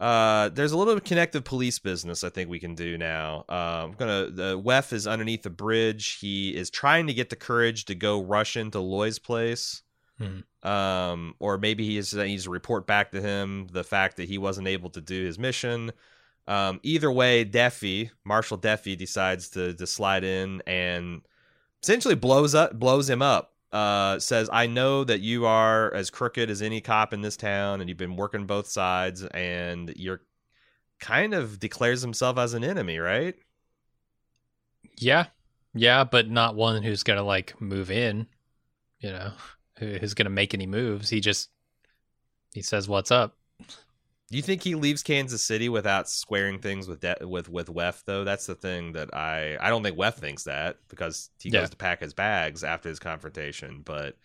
uh, there's a little bit of connective police business I think we can do now. Uh, I'm going to, the W E F is underneath the bridge. He is trying to get the courage to go rush into Loy's place. Hmm. Um, or maybe he is, he's to report back to him the fact that he wasn't able to do his mission. Um, either way, Deffy, Marshal Deffy decides to, to slide in and essentially blows up, blows him up. Uh, says, I know that you are as crooked as any cop in this town and you've been working both sides, and you're kind of declares himself as an enemy, right? Yeah. Yeah. But not one who's going to like move in, you know, who's going to make any moves. He just, he says, what's up? Do you think he leaves Kansas City without squaring things with de- with with W E F, though? That's the thing that I... I don't think W E F thinks that, because he yeah. goes to pack his bags after his confrontation. But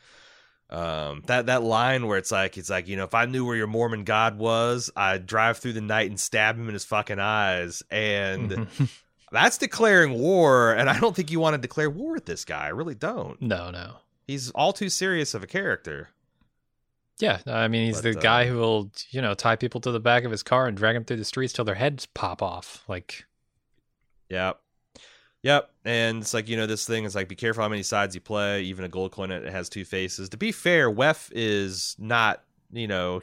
um, that, that line where it's like, it's like, you know, if I knew where your Mormon God was, I'd drive through the night and stab him in his fucking eyes. And mm-hmm. that's declaring war, and I don't think you want to declare war with this guy. I really don't. No, no. He's all too serious of a character. Yeah, I mean, he's but, the guy uh, who will, you know, tie people to the back of his car and drag them through the streets till their heads pop off. Like, yep, yep. And it's like, you know, this thing is like, be careful how many sides you play. Even a gold coin, it has two faces. To be fair, W E F is not, you know,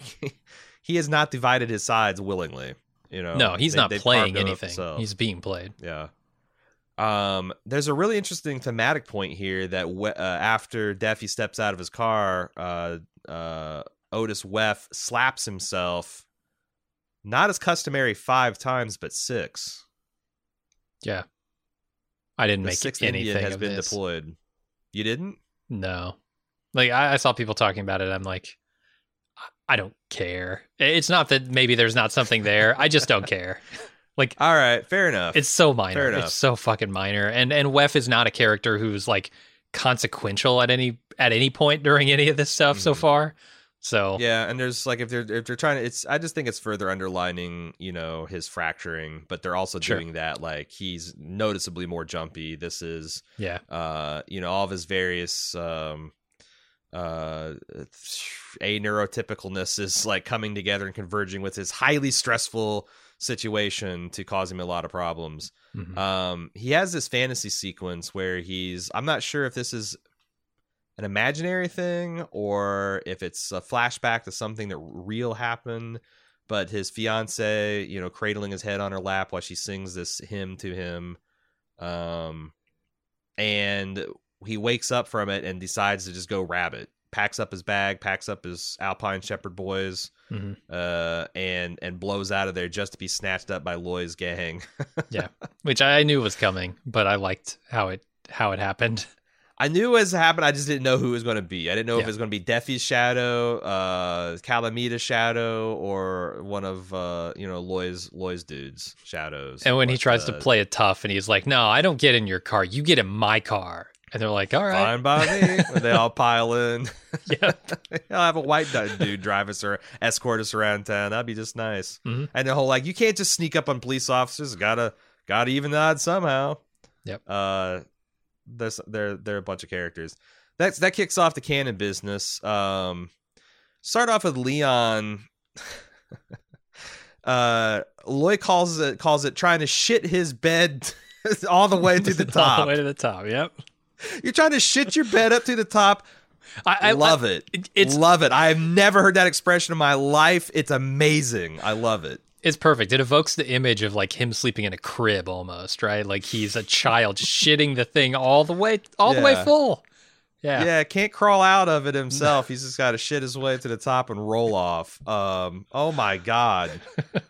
he has not divided his sides willingly. You know, no, he's they, not playing anything. He's being played. Yeah. Um, there's a really interesting thematic point here that we, uh, after Deffy steps out of his car, uh, uh, Otis W E F slaps himself, not as customary five times, but six. Yeah. I didn't the make sixth anything Indian has of been this. Deployed. You didn't? No. Like I, I saw people talking about it. I'm like, I don't care. It's not that maybe there's not something there. I just don't care. Like, all right, fair enough. It's so minor. It's so fucking minor. And and W E F is not a character who's like consequential at any at any point during any of this stuff mm-hmm. so far. So yeah, and there's like if they're if they're trying to, it's I just think it's further underlining, you know, his fracturing, but they're also sure. doing that like he's noticeably more jumpy. This is yeah, uh, you know, all of his various um uh a neurotypicalness is like coming together and converging with his highly stressful situation to cause him a lot of problems. Mm-hmm. Um, he has this fantasy sequence where he's, I'm not sure if this is an imaginary thing or if it's a flashback to something that real happened, but his fiance, you know, cradling his head on her lap while she sings this hymn to him. Um, and he wakes up from it and decides to just go rabbit. Packs up his bag, packs up his Alpine Shepherd boys, mm-hmm. uh, and and blows out of there just to be snatched up by Loy's gang. Yeah, which I knew was coming, but I liked how it how it happened. I knew as it happened. I just didn't know who it was going to be. I didn't know yeah. if it was going to be Deffy's shadow, uh, Calamita's shadow, or one of uh, you know Loy's Loy's dudes' shadows. And when he tries the... to play it tough, and he's like, "No, I don't get in your car. You get in my car." And they're like, all right. Fine by me. And they all pile in. Yeah. I'll have a white dude drive us or escort us around town. That'd be just nice. Mm-hmm. And the whole like, you can't just sneak up on police officers. Gotta gotta even the odds somehow. Yep. Uh, there's there there are a bunch of characters. That's that kicks off the canon business. Um, start off with Leon. uh, Loy calls it calls it trying to shit his bed all the way to the top. All the way to the top. Yep. You're trying to shit your bed up to the top. I, I love it. it. It's love it. I have never heard that expression in my life. It's amazing. I love it. It's perfect. It evokes the image of like him sleeping in a crib almost, right? Like he's a child shitting the thing all the way, all yeah. the way full. Yeah. Yeah. Can't crawl out of it himself. He's just got to shit his way to the top and roll off. Um, oh my God.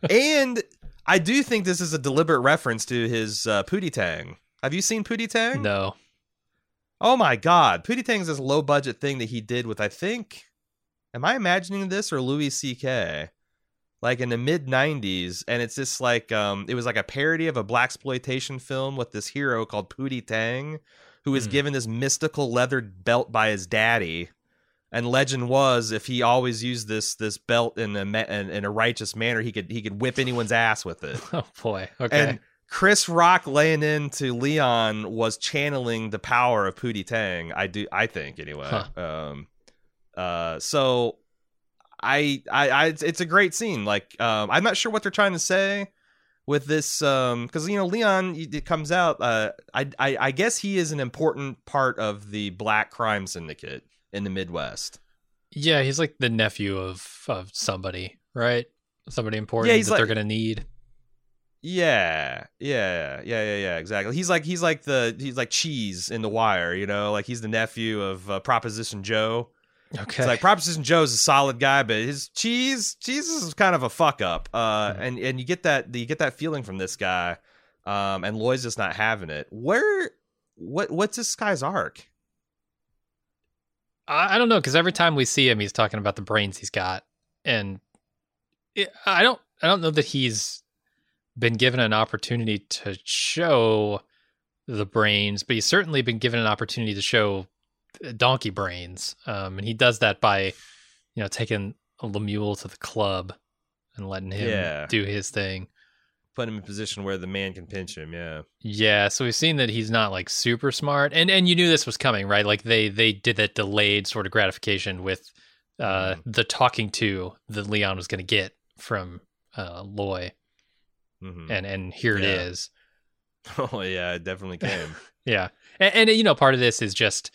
And I do think this is a deliberate reference to his uh, Pootie Tang. Have you seen Pootie Tang? No. Oh my God, Pootie Tang's this low budget thing that he did with, I think, am I imagining this or Louis C K? Like in the mid nineties, and it's just like um, it was like a parody of a blaxploitation film with this hero called Pootie Tang, who is mm. given this mystical leather belt by his daddy. And legend was, if he always used this this belt in a in, in a righteous manner, he could he could whip anyone's ass with it. Oh boy! Okay. And Chris Rock laying into Leon was channeling the power of Pootie Tang. I do, I think anyway. Huh. Um, uh, so I, I, I, it's a great scene. Like, um, I'm not sure what they're trying to say with this, um, because you know Leon, it comes out. Uh, I, I, I guess he is an important part of the Black Crime Syndicate in the Midwest. Yeah, he's like the nephew of of somebody, right? Somebody important yeah, that like, they're gonna need. Yeah, yeah, yeah, yeah, yeah. Exactly. He's like he's like the he's like Cheese in The Wire, you know, like he's the nephew of uh, Proposition Joe. Okay. It's like Proposition Joe's a solid guy, but his Cheese Cheese is kind of a fuck up. Uh, mm-hmm. and and you get that you get that feeling from this guy, um, and Lloyd's just not having it. Where what what's this guy's arc? I don't know, because every time we see him, he's talking about the brains he's got, and it, I don't, I don't know that he's been given an opportunity to show the brains, but he's certainly been given an opportunity to show donkey brains, um, and he does that by, you know, taking Lemuel to the club and letting him yeah. do his thing, putting him in a position where the man can pinch him. Yeah. Yeah. So we've seen that he's not like super smart, and, and you knew this was coming, right? Like they, they did that delayed sort of gratification with, uh, mm-hmm. the talking to that Leon was going to get from, uh, Loy. Mm-hmm. And, and here yeah. it is. Oh yeah, it definitely came. yeah. And, and, you know, part of this is just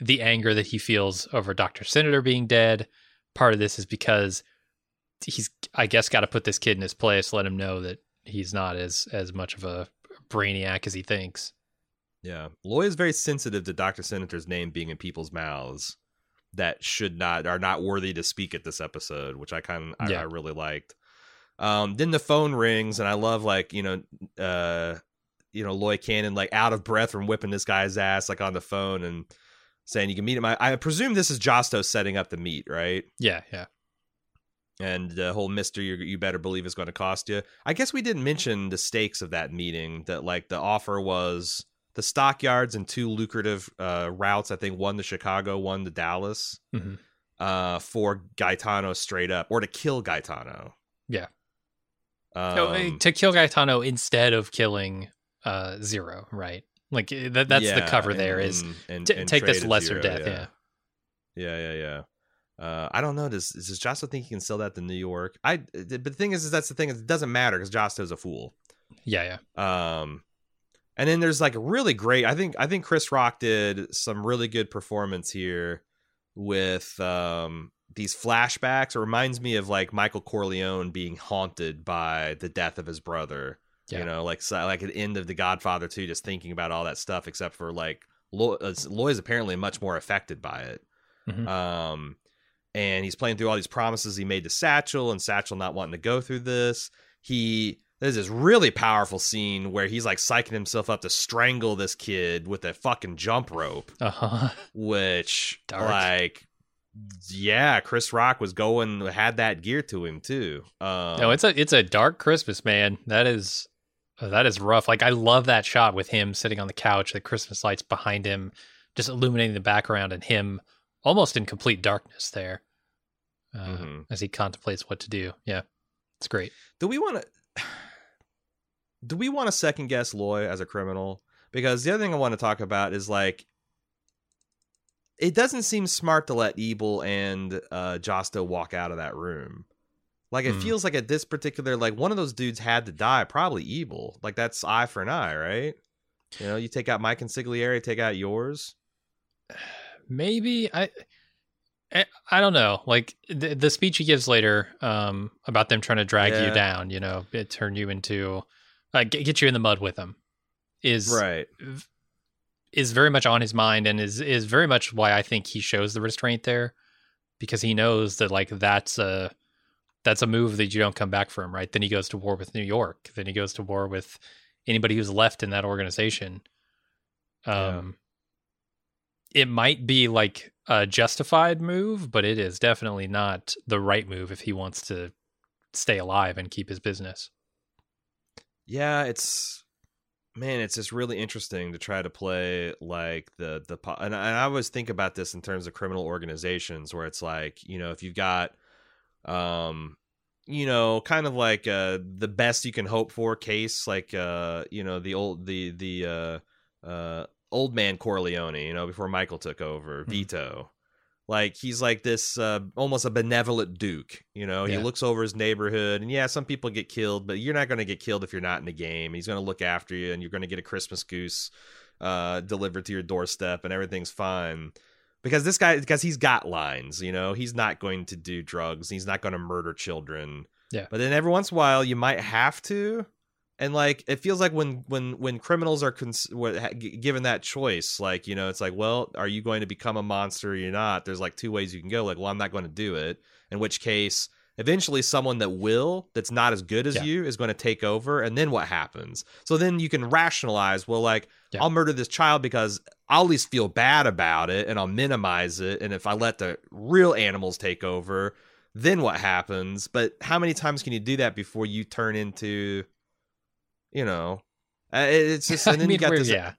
the anger that he feels over Doctor Sitter being dead. Part of this is because he's, I guess, got to put this kid in his place, let him know that he's not as as much of a brainiac as he thinks. Yeah. Loy is very sensitive to Doctor Sitter's name being in people's mouths that should not, are not worthy to speak at this episode, which I kind of, yeah. I, I really liked. Um, then the phone rings, and I love, like, you know, uh, you know, Loy Cannon, like, out of breath from whipping this guy's ass, like, on the phone and saying you can meet him. I, I presume this is Josto setting up the meet, right? Yeah, yeah. And the whole mister, you, you better believe is going to cost you. I guess we didn't mention the stakes of that meeting, that like the offer was the stockyards and two lucrative uh, routes. I think one to Chicago, one to Dallas mm-hmm. uh, for Gaetano straight up, or to kill Gaetano. Yeah. Um, no, to kill Gaetano instead of killing uh, Zero, right? Like that, that's yeah, the cover and, there is and, and, t- and take this lesser Zero, death. Yeah. Yeah, yeah, yeah. yeah. Uh, I don't know. Does does Josto think he can sell that to New York? I. But the thing is, is that's the thing. It doesn't matter because Josto's a fool. Yeah, yeah. Um, and then there's like really great. I think I think Chris Rock did some really good performance here with um these flashbacks. It reminds me of like Michael Corleone being haunted by the death of his brother. Yeah. You know, like so, like at the end of The Godfather two, just thinking about all that stuff. Except for like Lo- Loy's apparently much more affected by it. Mm-hmm. Um. And he's playing through all these promises he made to Satchel, and Satchel not wanting to go through this. He, there's this really powerful scene where he's like psyching himself up to strangle this kid with a fucking jump rope. Uh-huh. Which, dark. Like, yeah, Chris Rock was going, had that gear to him too. Um, no, it's a it's a dark Christmas, man. That is that is rough. Like, I love that shot with him sitting on the couch, the Christmas lights behind him, just illuminating the background, and him almost in complete darkness there uh, mm-hmm. as he contemplates what to do. Yeah, it's great. Do we want to do we want to second guess Loy as a criminal? Because the other thing I want to talk about is like, it doesn't seem smart to let Ebal and uh, Josto walk out of that room. Like it mm. feels like at this particular, like one of those dudes had to die, probably Ebal. Like that's eye for an eye, right? You know, you take out my consigliere, take out yours. Maybe I, I don't know. Like the, the speech he gives later um, about them trying to drag yeah. you down, you know, it turn you into, uh, get, get you in the mud with them, is right. Is very much on his mind, and is is very much why I think he shows the restraint there, because he knows that like that's a that's a move that you don't come back from, right? Then he goes to war with New York. Then he goes to war with anybody who's left in that organization. Um. Yeah. It might be like a justified move, but it is definitely not the right move if he wants to stay alive and keep his business. Yeah, it's man, it's just really interesting to try to play like the the and I, and I always think about this in terms of criminal organizations, where it's like, you know, if you've got um you know, kind of like uh the best you can hope for case, like uh you know, the old the the uh uh old man Corleone, you know, before Michael took over, mm-hmm. Vito. Like, he's like this uh, almost a benevolent duke, you know, yeah. He looks over his neighborhood, and yeah, some people get killed, but you're not going to get killed if you're not in the game. He's going to look after you, and you're going to get a Christmas goose uh, delivered to your doorstep, and everything's fine. Because this guy, because he's got lines, you know, he's not going to do drugs. He's not going to murder children. Yeah. But then every once in a while you might have to. And like, it feels like when when when criminals are cons- given that choice, like, you know, it's like, well, are you going to become a monster or you're not? There's like two ways you can go. Like, well, I'm not going to do it. In which case, eventually someone that will, that's not as good as yeah. you, is going to take over. And then what happens? So then you can rationalize, well, like, yeah. I'll murder this child because I'll at least feel bad about it and I'll minimize it. And if I let the real animals take over, then what happens? But how many times can you do that before you turn into... You know, uh, it's just, and then I mean, you got this. Yeah.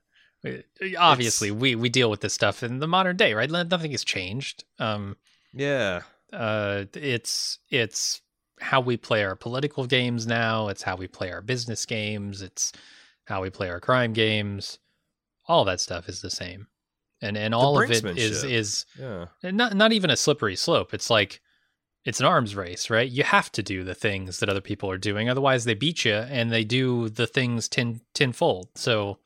Obviously, we, we deal with this stuff in the modern day, right? Nothing has changed. Um, yeah. Uh, it's, it's how we play our political games now. It's how we play our business games. It's how we play our crime games. All that stuff is the same. And, and all of it is, is yeah. not, not even a slippery slope. It's like, it's an arms race, right? You have to do the things that other people are doing. Otherwise, they beat you, and they do the things ten, tenfold. So,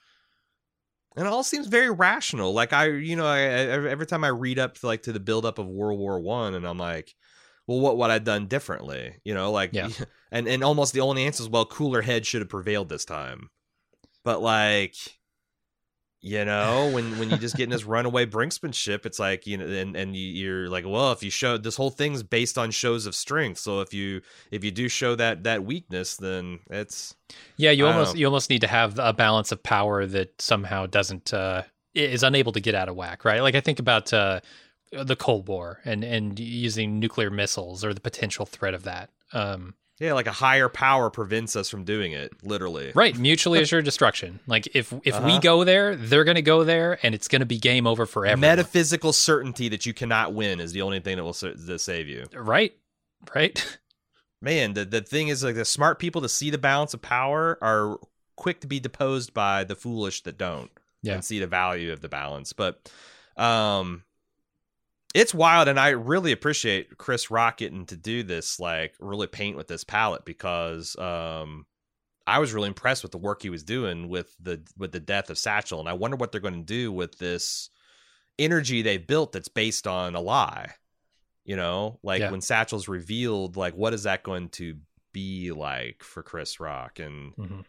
and it all seems very rational. Like, I, you know, I, every time I read up to like to the buildup of World War One, and I'm like, well, what would I done differently? You know, like, yeah. and, and almost the only answer is, well, cooler heads should have prevailed this time. But like... You know, when, when you just get in this runaway brinksmanship, it's like, you know, and, and you, you're like, well, if you show this whole thing's based on shows of strength. So if you if you do show that that weakness, then it's. Yeah, you I almost you almost need to have a balance of power that somehow doesn't uh, is unable to get out of whack. Right. Like, I think about uh, the Cold War and, and using nuclear missiles or the potential threat of that. Um Yeah, like a higher power prevents us from doing it, literally. Right, mutually assured destruction. Like, if if uh-huh. we go there, they're going to go there, and it's going to be game over for everyone. Metaphysical certainty that you cannot win is the only thing that will that save you. Right, right. Man, the, the thing is, like, the smart people that see the balance of power are quick to be deposed by the foolish that don't yeah. and see the value of the balance. But... um. It's wild, and I really appreciate Chris Rock getting to do this, like, really paint with this palette, because um, I was really impressed with the work he was doing with the with the death of Satchel, and I wonder what they're going to do with this energy they built that's based on a lie. You know, like, yeah. when Satchel's revealed, like, what is that going to be like for Chris Rock? And mm-hmm.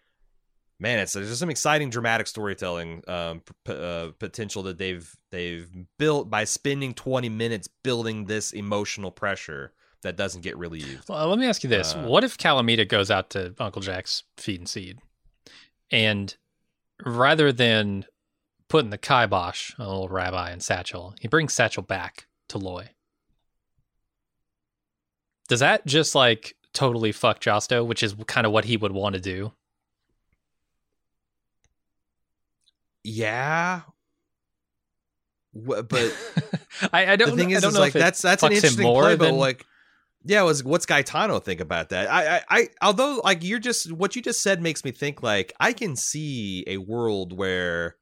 man, it's there's some exciting dramatic storytelling um, p- uh, potential that they've they've built by spending twenty minutes building this emotional pressure that doesn't get relieved. Well, let me ask you this: uh, what if Calamita goes out to Uncle Jack's feed and seed, and rather than putting the kibosh on old Rabbi and Satchel, he brings Satchel back to Loy? Does that just like totally fuck Josto, which is kind of what he would want to do? Yeah, but I, I don't. The thing know, is, I don't is know like if that's that's an interesting play, than... but like, yeah, was what's Gaetano think about that? I, I, I, although like you're just what you just said makes me think like I can see a world where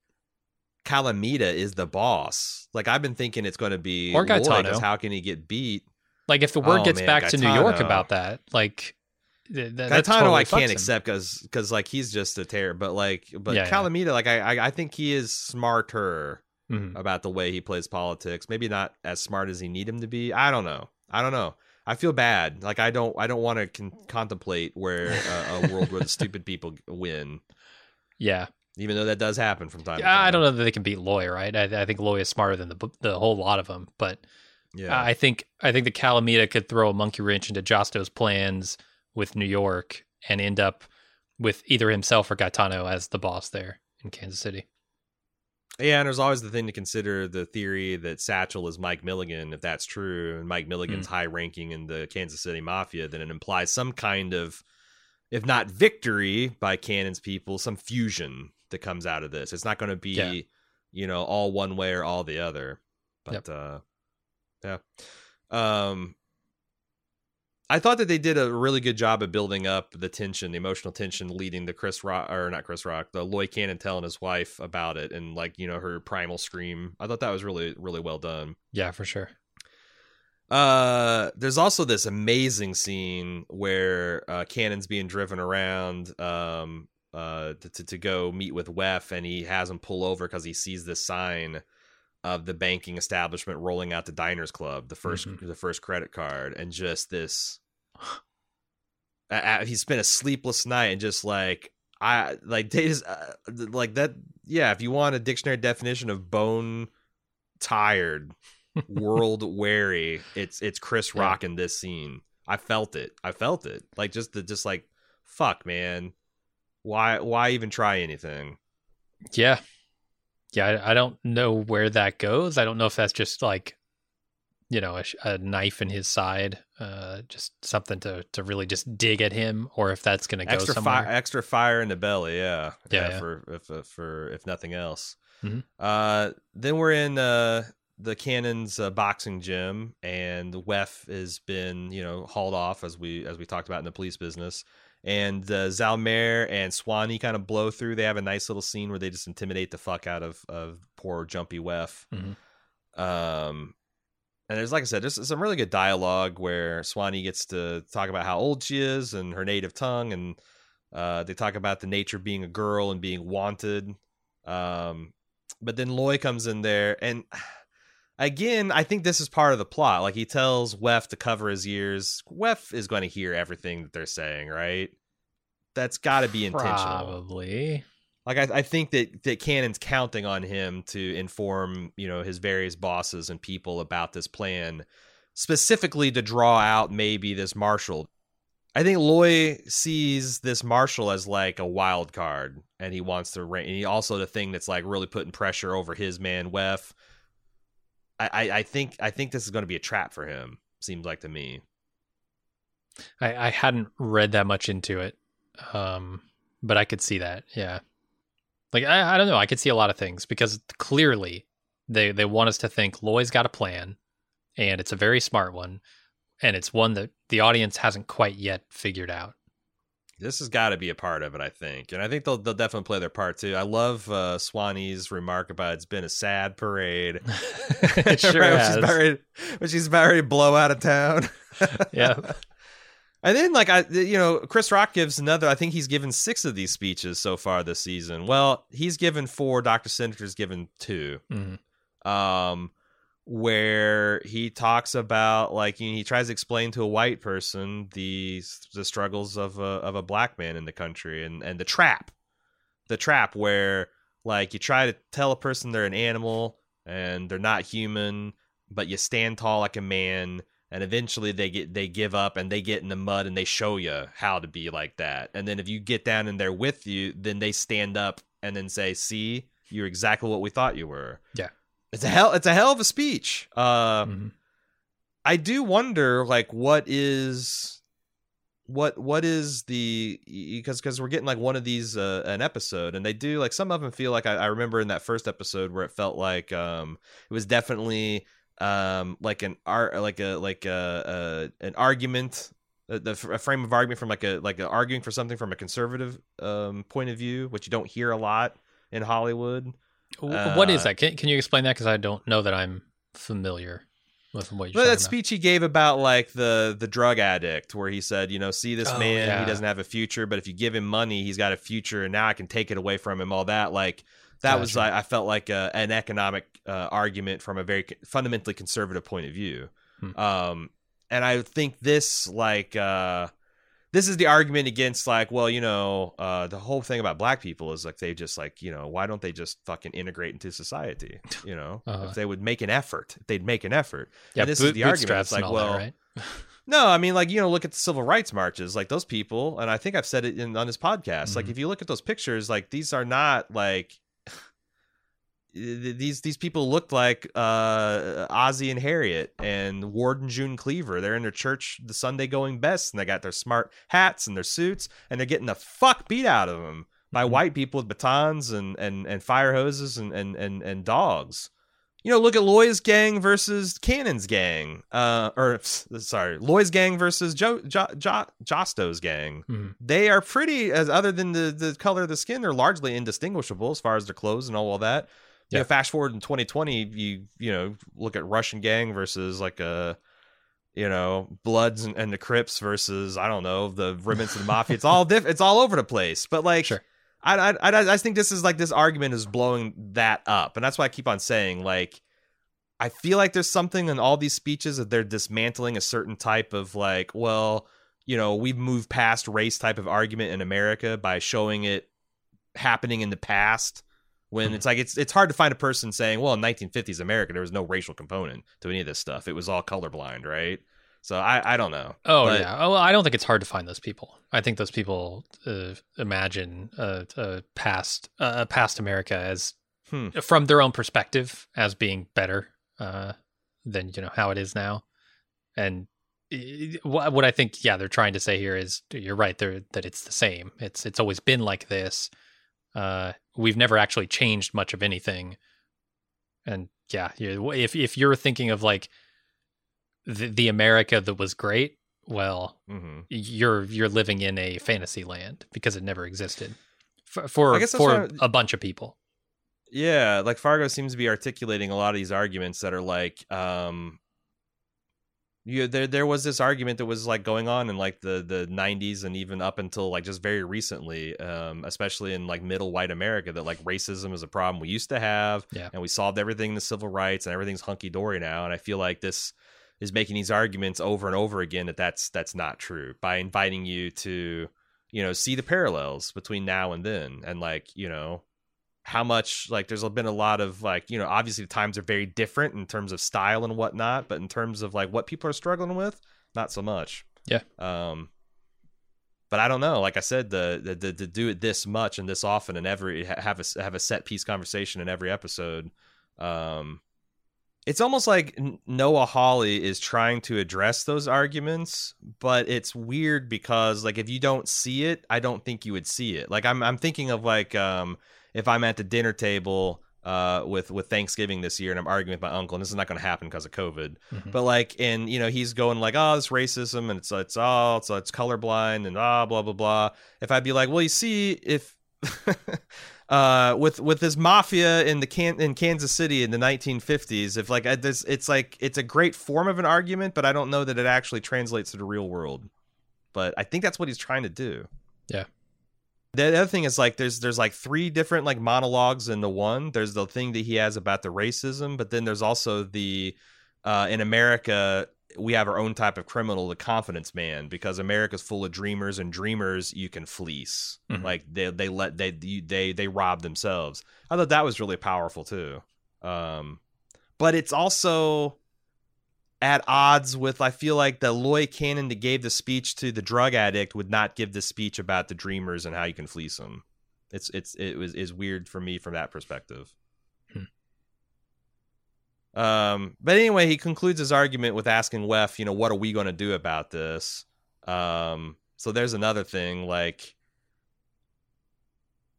Calamita is the boss. Like I've been thinking it's going to be or Gaetano. How can he get beat? Like if the word oh, gets man, back Gaetano. to New York about that, like. Th- th- Gaetano totally I can't him. accept because because like he's just a terror, but like but yeah, Calamita yeah. like I, I I think he is smarter mm-hmm. about the way he plays politics. Maybe not as smart as he need him to be. I don't know. I don't know. I feel bad. Like I don't I don't want to con- contemplate where uh, a world where the stupid people win. Yeah, even though that does happen from time. Yeah, to time. I don't know that they can beat Loy. Right. I, I think Loy is smarter than the the whole lot of them. But yeah, I think I think the Calamita could throw a monkey wrench into Josto's plans with New York and end up with either himself or Gaetano as the boss there in Kansas City. Yeah, and there's always the thing to consider the theory that Satchel is Mike Milligan, if that's true, and Mike Milligan's mm. high ranking in the Kansas City Mafia, then it implies some kind of, if not victory by Cannon's people, some fusion that comes out of this. It's not going to be, yeah. you know, all one way or all the other. But yep. uh, yeah, um, I thought that they did a really good job of building up the tension, the emotional tension, leading to Chris Rock, or not Chris Rock, the Lloyd Cannon telling his wife about it, and like, you know, her primal scream. I thought that was really, really well done. Yeah, for sure. Uh, there's also this amazing scene where uh, Cannon's being driven around um, uh, to, to go meet with Wef, and he has him pull over because he sees this sign of the banking establishment rolling out the Diners Club, the first mm-hmm. the first credit card, and just this. Uh, he spent a sleepless night and just like I like they just uh, like that. Yeah, if you want a dictionary definition of bone tired, world weary, it's it's Chris Rock yeah. in this scene. I felt it. I felt it. Like just the just like fuck, man. Why why even try anything? Yeah. Yeah, I, I don't know where that goes. I don't know if that's just like, you know, a, a knife in his side, uh, just something to, to really just dig at him, or if that's going to go extra somewhere. Fi- extra fire in the belly, yeah, yeah, yeah, yeah. For if uh, for if nothing else. Mm-hmm. Uh, then we're in uh, the Cannon's uh, boxing gym, and Wef has been, you know, hauled off as we as we talked about in the police business. And uh, Zalmer and Swanee kind of blow through. They have a nice little scene where they just intimidate the fuck out of, of poor jumpy Wef. Mm-hmm. Um, and there's, like I said, there's some really good dialogue where Swanee gets to talk about how old she is and her native tongue. And uh, they talk about the nature of being a girl and being wanted. Um, but then Loy comes in there. And again, I think this is part of the plot. Like, he tells Wef to cover his ears. Wef is going to hear everything that they're saying, right? That's got to be intentional. Probably. Like, I, I think that, that Cannon's counting on him to inform, you know, his various bosses and people about this plan, specifically to draw out maybe this Marshall. I think Loy sees this Marshall as like a wild card, and he wants to reign. And he also the thing that's like really putting pressure over his man, Wef. I, I think I think this is going to be a trap for him. Seems like to me. I, I hadn't read that much into it, um, but I could see that. Yeah, like I, I don't know. I could see a lot of things because clearly they they want us to think Loy's got a plan, and it's a very smart one, and it's one that the audience hasn't quite yet figured out. This has got to be a part of it, I think, and I think they'll they'll definitely play their part too. I love uh, Swanee's remark about it's been a sad parade. It sure right? has. When she's, ready, when she's about ready to blow out of town. Yeah, and then like I, you know, Chris Rock gives another. I think he's given six of these speeches so far this season. Well, he's given four. Doctor Sitter's given two. Mm-hmm. Um. Where he talks about like you know, he tries to explain to a white person the the struggles of a of a black man in the country and, and the trap, the trap where like you try to tell a person they're an animal and they're not human, but you stand tall like a man, and eventually they get they give up and they get in the mud and they show you how to be like that, and then if you get down in there with you, then they stand up and then say, "See, you're exactly what we thought you were." Yeah. It's a hell. It's a hell of a speech. Uh, mm-hmm. I do wonder, like, what is, what what is the because because we're getting like one of these uh, an episode, and they do like some of them feel like I, I remember in that first episode where it felt like um, it was definitely um, like an art like a like a, a an argument, a, the a frame of argument from like a like a arguing for something from a conservative um, point of view, which you don't hear a lot in Hollywood. What uh, is that? Can, can you explain that? Because I don't know that I'm familiar with what you're well, talking about. That speech he gave about like the, the drug addict where he said, you know, see this oh, man, yeah. he doesn't have a future, but if you give him money, he's got a future and now I can take it away from him, all that. Like that gotcha. was, like, I felt like a, an economic uh, argument from a very fundamentally conservative point of view. Hmm. Um, and I think this like... Uh, This is the argument against like, well, you know, uh, the whole thing about black people is like they just like, you know, why don't they just fucking integrate into society? You know, uh-huh. if they would make an effort, if they'd make an effort. Yeah, and this boot, is the argument. It's like, well, that, right? No, I mean, like, you know, look at the civil rights marches, like those people. And I think I've said it in, on this podcast. Mm-hmm. Like, if you look at those pictures, like these are not like these these people looked like uh, Ozzy and Harriet and Ward and June Cleaver. They're in their church, the Sunday going best, and they got their smart hats and their suits, and they're getting the fuck beat out of them by white people with batons and and and fire hoses and and and, and dogs. You know, look at Loy's gang versus Cannon's gang, uh, or sorry, Loy's gang versus jo- jo- jo- Josto's gang. Mm-hmm. They are pretty, as other than the, the color of the skin, they're largely indistinguishable as far as their clothes and all of that. You yeah. know, fast forward in twenty twenty, you you know, look at Russian gang versus like a, you know, Bloods and, and the Crips versus, I don't know, the remnants of the Mafia. It's all diff- It's all over the place. But like. Sure. I, I I think this is like this argument is blowing that up. And that's why I keep on saying, like, I feel like there's something in all these speeches that they're dismantling a certain type of like, well, you know, we've moved past race type of argument in America by showing it happening in the past. When it's like it's it's hard to find a person saying, well, in nineteen fifties America, there was no racial component to any of this stuff. It was all colorblind. Right. So I, I don't know. Oh, but, yeah. Oh, I don't think it's hard to find those people. I think those people uh, imagine uh, uh, past uh, past America as hmm. from their own perspective as being better uh, than, you know, how it is now. And it, what I think, yeah, they're trying to say here is you're right there that it's the same. It's it's always been like this. Uh, we've never actually changed much of anything. And yeah, if if you're thinking of like. The, the America that was great, well, mm-hmm. you're you're living in a fantasy land because it never existed for for, for I, a bunch of people. Yeah, like Fargo seems to be articulating a lot of these arguments that are like, um, you there there was this argument that was like going on in like the the nineties and even up until like just very recently, um, especially in like middle white America, that like racism is a problem we used to have, yeah. and we solved everything in the civil rights and everything's hunky dory now. And I feel like this. Is making these arguments over and over again that that's that's not true by inviting you to, you know, see the parallels between now and then and like, you know, how much like there's been a lot of like, you know, obviously the times are very different in terms of style and whatnot, but in terms of like what people are struggling with, not so much. Yeah. Um, but I don't know. Like I said, the the the, the do it this much and this often and every have a have a set piece conversation in every episode. Um, It's almost like Noah Hawley is trying to address those arguments, but it's weird because like if you don't see it, I don't think you would see it. Like I'm I'm thinking of like um if I'm at the dinner table uh with with Thanksgiving this year and I'm arguing with my uncle, and this is not going to happen because of COVID. Mm-hmm. But like and you know he's going like, oh, this racism and it's it's all oh, it's, it's colorblind and ah oh, blah blah blah. If I'd be like, well, you see if. Uh, with with this mafia in the can in Kansas City in the nineteen fifties, if like this, it's like it's a great form of an argument, but I don't know that it actually translates to the real world. But I think that's what he's trying to do. Yeah. The other thing is like there's there's like three different like monologues in the one. There's the thing that he has about the racism, but then there's also the uh, in America. We have our own type of criminal, the confidence man, because America's full of dreamers and dreamers you can fleece. Mm-hmm. Like they, they let, they, they, they rob themselves. I thought that was really powerful too. Um, but it's also at odds with, I feel like the Loy Cannon that gave the speech to the drug addict would not give the speech about the dreamers and how you can fleece them. It's, it's, it was is weird for me from that perspective. Um, but anyway, he concludes his argument with asking Wef, you know, what are we going to do about this? Um, so there's another thing, like,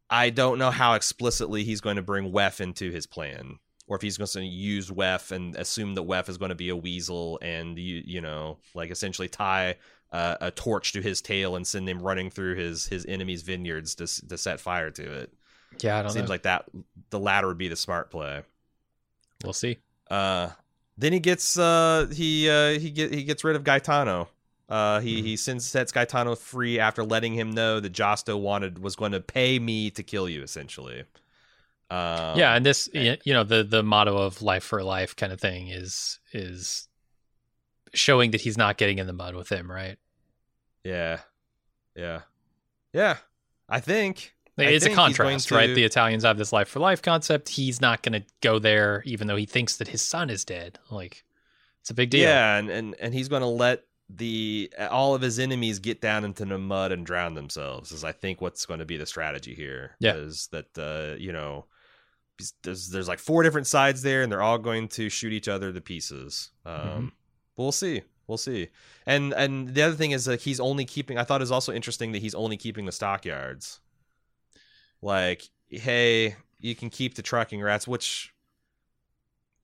I don't know how explicitly he's going to bring Wef into his plan, or if he's going to use Wef and assume that Wef is going to be a weasel and, you, you know, like essentially tie uh, a torch to his tail and send him running through his, his enemy's vineyards to, to set fire to it. Yeah, I don't know. Seems like that the latter would be the smart play. We'll see. Uh, then he gets uh, he uh, he get he gets rid of Gaetano. Uh, he mm-hmm. he sends sets Gaetano free after letting him know that Josto wanted was going to pay me to kill you, essentially. Um, yeah, and this and, you know the the motto of life for life kind of thing is is showing that he's not getting in the mud with him, right? Yeah, yeah, yeah. I think. It's a contrast, to... right? The Italians have this life for life concept. He's not going to go there, even though he thinks that his son is dead. Like, it's a big deal. Yeah, and, and, and he's going to let the all of his enemies get down into the mud and drown themselves. Is I think what's going to be the strategy here. Yeah, is that uh, you know, there's there's like four different sides there, and they're all going to shoot each other to pieces. Um, mm-hmm. But we'll see. We'll see. And and the other thing is that he's only keeping. I thought it was also interesting that he's only keeping the stockyards. like, hey, you can keep the trucking rats, which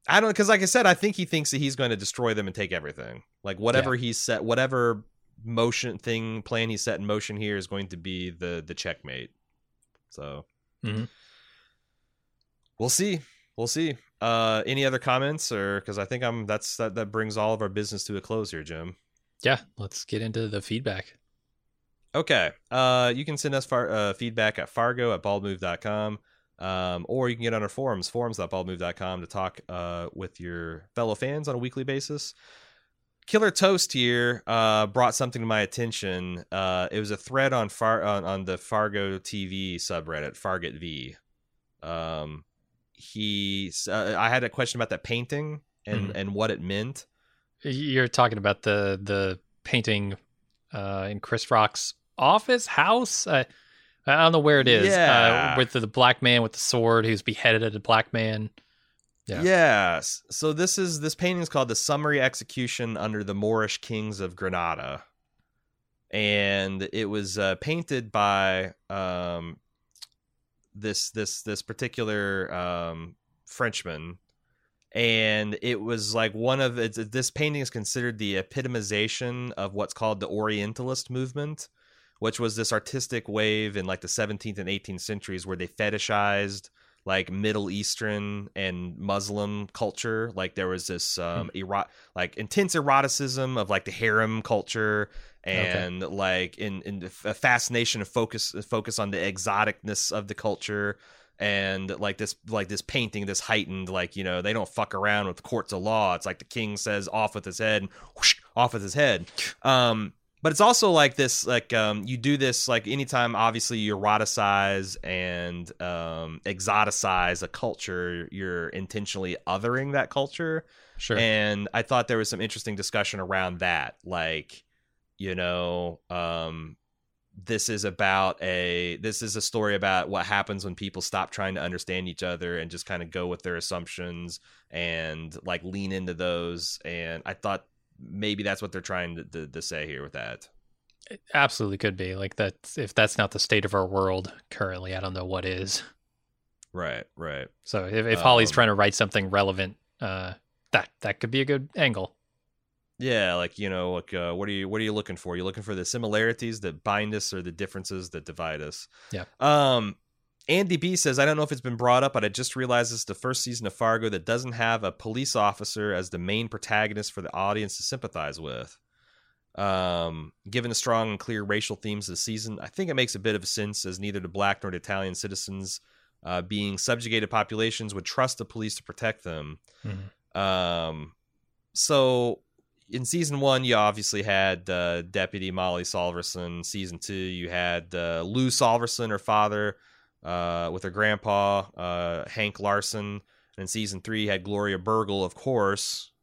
I don't, because like I said, I think he thinks that he's going to destroy them and take everything. Like whatever yeah. he's set, whatever motion thing plan he set in motion here is going to be the the checkmate. So mm-hmm. we'll see. We'll see. Uh, any other comments, or because I think I'm that's that, that brings all of our business to a close here, Jim. Yeah, let's get into the feedback. Okay. Uh, you can send us far, uh, feedback at fargo at bald move dot com. Um, or you can get on our forums, forums dot bald move dot com, to talk uh, with your fellow fans on a weekly basis. Killer Toast here uh, brought something to my attention. Uh, it was a thread on Far on, on the Fargo T V subreddit, Farget V. Um, he, uh, I had a question about that painting and, mm. and what it meant. You're talking about the the painting uh, in Chris Rock's office house. Uh, I don't know where it is. Yeah. Uh, with the, the black man with the sword who's beheaded at a black man. Yeah. Yes. So this is this painting is called The Summary Execution Under the Moorish Kings of Granada, and it was uh, painted by um, this this this particular um, Frenchman. And it was like one of it's, this painting is considered the epitomization of what's called the Orientalist movement, which was this artistic wave in like the seventeenth and eighteenth centuries where they fetishized like Middle Eastern and Muslim culture. Like there was this um, hmm. erot- like intense eroticism of like the harem culture and okay. like in, in a fascination of focus focus on the exoticness of the culture. And like this, like this painting, this heightened, like, you know, they don't fuck around with the courts of law. It's like the king says off with his head, and whoosh, off with his head. Um, but it's also like this, like um, you do this, like anytime, obviously, you eroticize and um, exoticize a culture, you're intentionally othering that culture. Sure. And I thought there was some interesting discussion around that. Like, you know, um, This is about a this is a story about what happens when people stop trying to understand each other and just kind of go with their assumptions and like lean into those. And I thought maybe that's what they're trying to, to, to say here with that. It absolutely could be like that. If that's not the state of our world currently, I don't know what is. Right. Right. So if, if Holly's um, trying to write something relevant, uh, that that could be a good angle. Yeah, like, you know, like uh, what are you what are you looking for? You're looking for the similarities that bind us or the differences that divide us. Yeah. Um, Andy B says, I don't know if it's been brought up, but I just realized it's the first season of Fargo that doesn't have a police officer as the main protagonist for the audience to sympathize with. Um, given the strong and clear racial themes of the season, I think it makes a bit of sense, as neither the black nor the Italian citizens uh, being subjugated populations would trust the police to protect them. Mm-hmm. Um, so... In season one, you obviously had uh, Deputy Molly Solverson. Season two, you had uh, Lou Solverson, her father, uh, with her grandpa, uh, Hank Larson. And season three, you had Gloria Burgle, of course.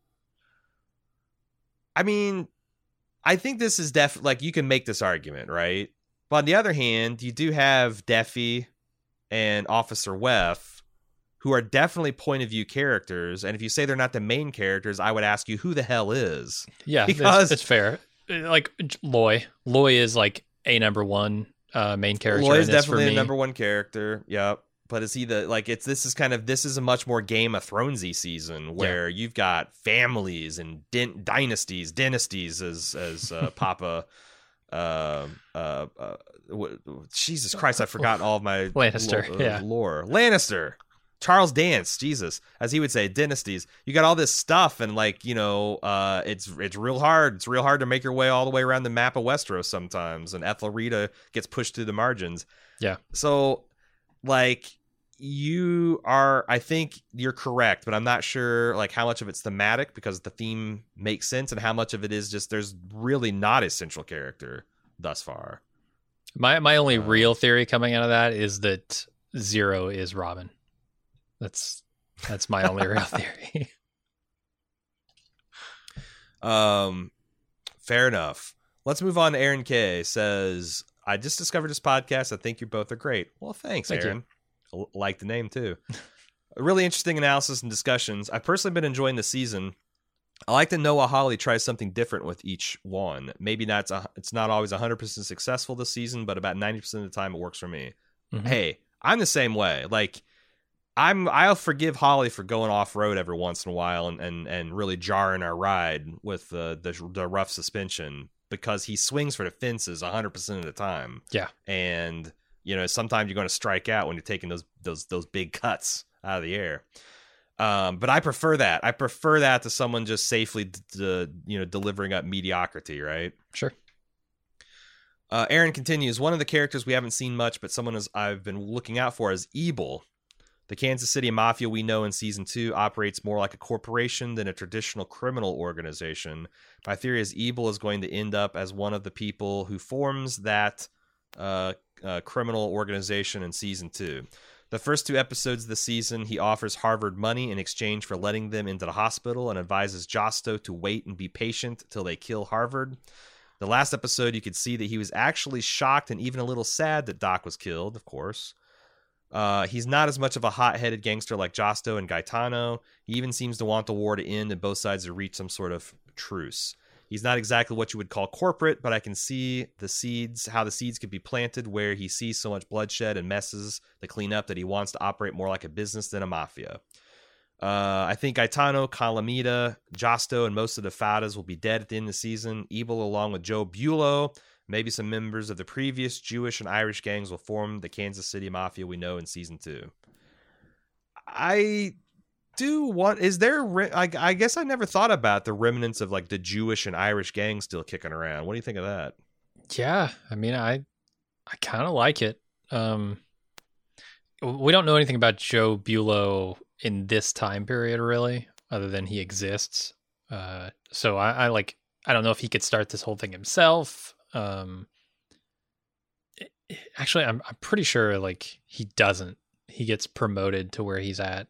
I mean, I think this is def like you can make this argument, right? But on the other hand, you do have Deffy and Officer Weff, who are definitely point of view characters. And if you say they're not the main characters, I would ask you who the hell is. Yeah, because it's fair. Like Loy, Loy is like a number one uh, main character. Loy is definitely a number one character. Yep. But is he the like it's this is kind of this is a much more Game of Thronesy season where yeah. you've got families and din- dynasties, dynasties as as uh, Papa. Uh, uh, uh, w- Jesus Christ, I forgot all of my Lannister l- yeah. lore. Lannister. Charles Dance, Jesus, as he would say, dynasties. You got all this stuff, and like you know, uh, it's it's real hard. It's real hard to make your way all the way around the map of Westeros sometimes. And Ethelreda gets pushed through the margins. Yeah. So, like, you are. I think you're correct, but I'm not sure like how much of it's thematic because the theme makes sense, and how much of it is just there's really not a central character thus far. My my only um, real theory coming out of that is that Zero is Robin. That's that's my only real theory. Um, fair enough. Let's move on. Aaron K says, I just discovered this podcast. I think you both are great. Well, thanks, Thank Aaron. You. I like the name, too. A really interesting analysis and discussions. I've personally been enjoying the season. I like that Noah Hawley tries something different with each one. Maybe not. It's not always one hundred percent successful this season, but about ninety percent of the time it works for me. Mm-hmm. Hey. I'm the same way. Like, I'm, I'll forgive Holly for going off road every once in a while and, and, and really jarring our ride with the, the the rough suspension, because he swings for the fences one hundred percent of the time. Yeah. And, you know, sometimes you're going to strike out when you're taking those those those big cuts out of the air. Um, but I prefer that. I prefer that to someone just safely, d- d- you know, delivering up mediocrity, right? Sure. Uh, Aaron continues. One of the characters we haven't seen much, but someone is, I've been looking out for is Ebal. The Kansas City Mafia we know in season two operates more like a corporation than a traditional criminal organization. My theory is Ebal is going to end up as one of the people who forms that uh, uh, criminal organization in season two. The first two episodes of the season, he offers Harvard money in exchange for letting them into the hospital and advises Josto to wait and be patient till they kill Harvard. The last episode, you could see that he was actually shocked and even a little sad that Doc was killed, of course. Uh, he's not as much of a hot-headed gangster like Josto and Gaetano. He even seems to want the war to end and both sides to reach some sort of truce. He's not exactly what you would call corporate, but I can see the seeds, how the seeds could be planted where he sees so much bloodshed and messes to clean up that he wants to operate more like a business than a mafia. Uh, I think Gaetano, Calamita, Josto, and most of the Fadas will be dead at the end of the season. Ebal, along with Joe Bulo, maybe some members of the previous Jewish and Irish gangs, will form the Kansas City Mafia we know in season two. I do want, is there, I, I guess I never thought about the remnants of like the Jewish and Irish gangs still kicking around. What do you think of that? Yeah. I mean, I, I kind of like it. Um, we don't know anything about Joe Bulo in this time period, really, other than he exists. Uh, so I, I like, I don't know if he could start this whole thing himself. Um, actually, I'm I'm pretty sure like he doesn't. He gets promoted to where he's at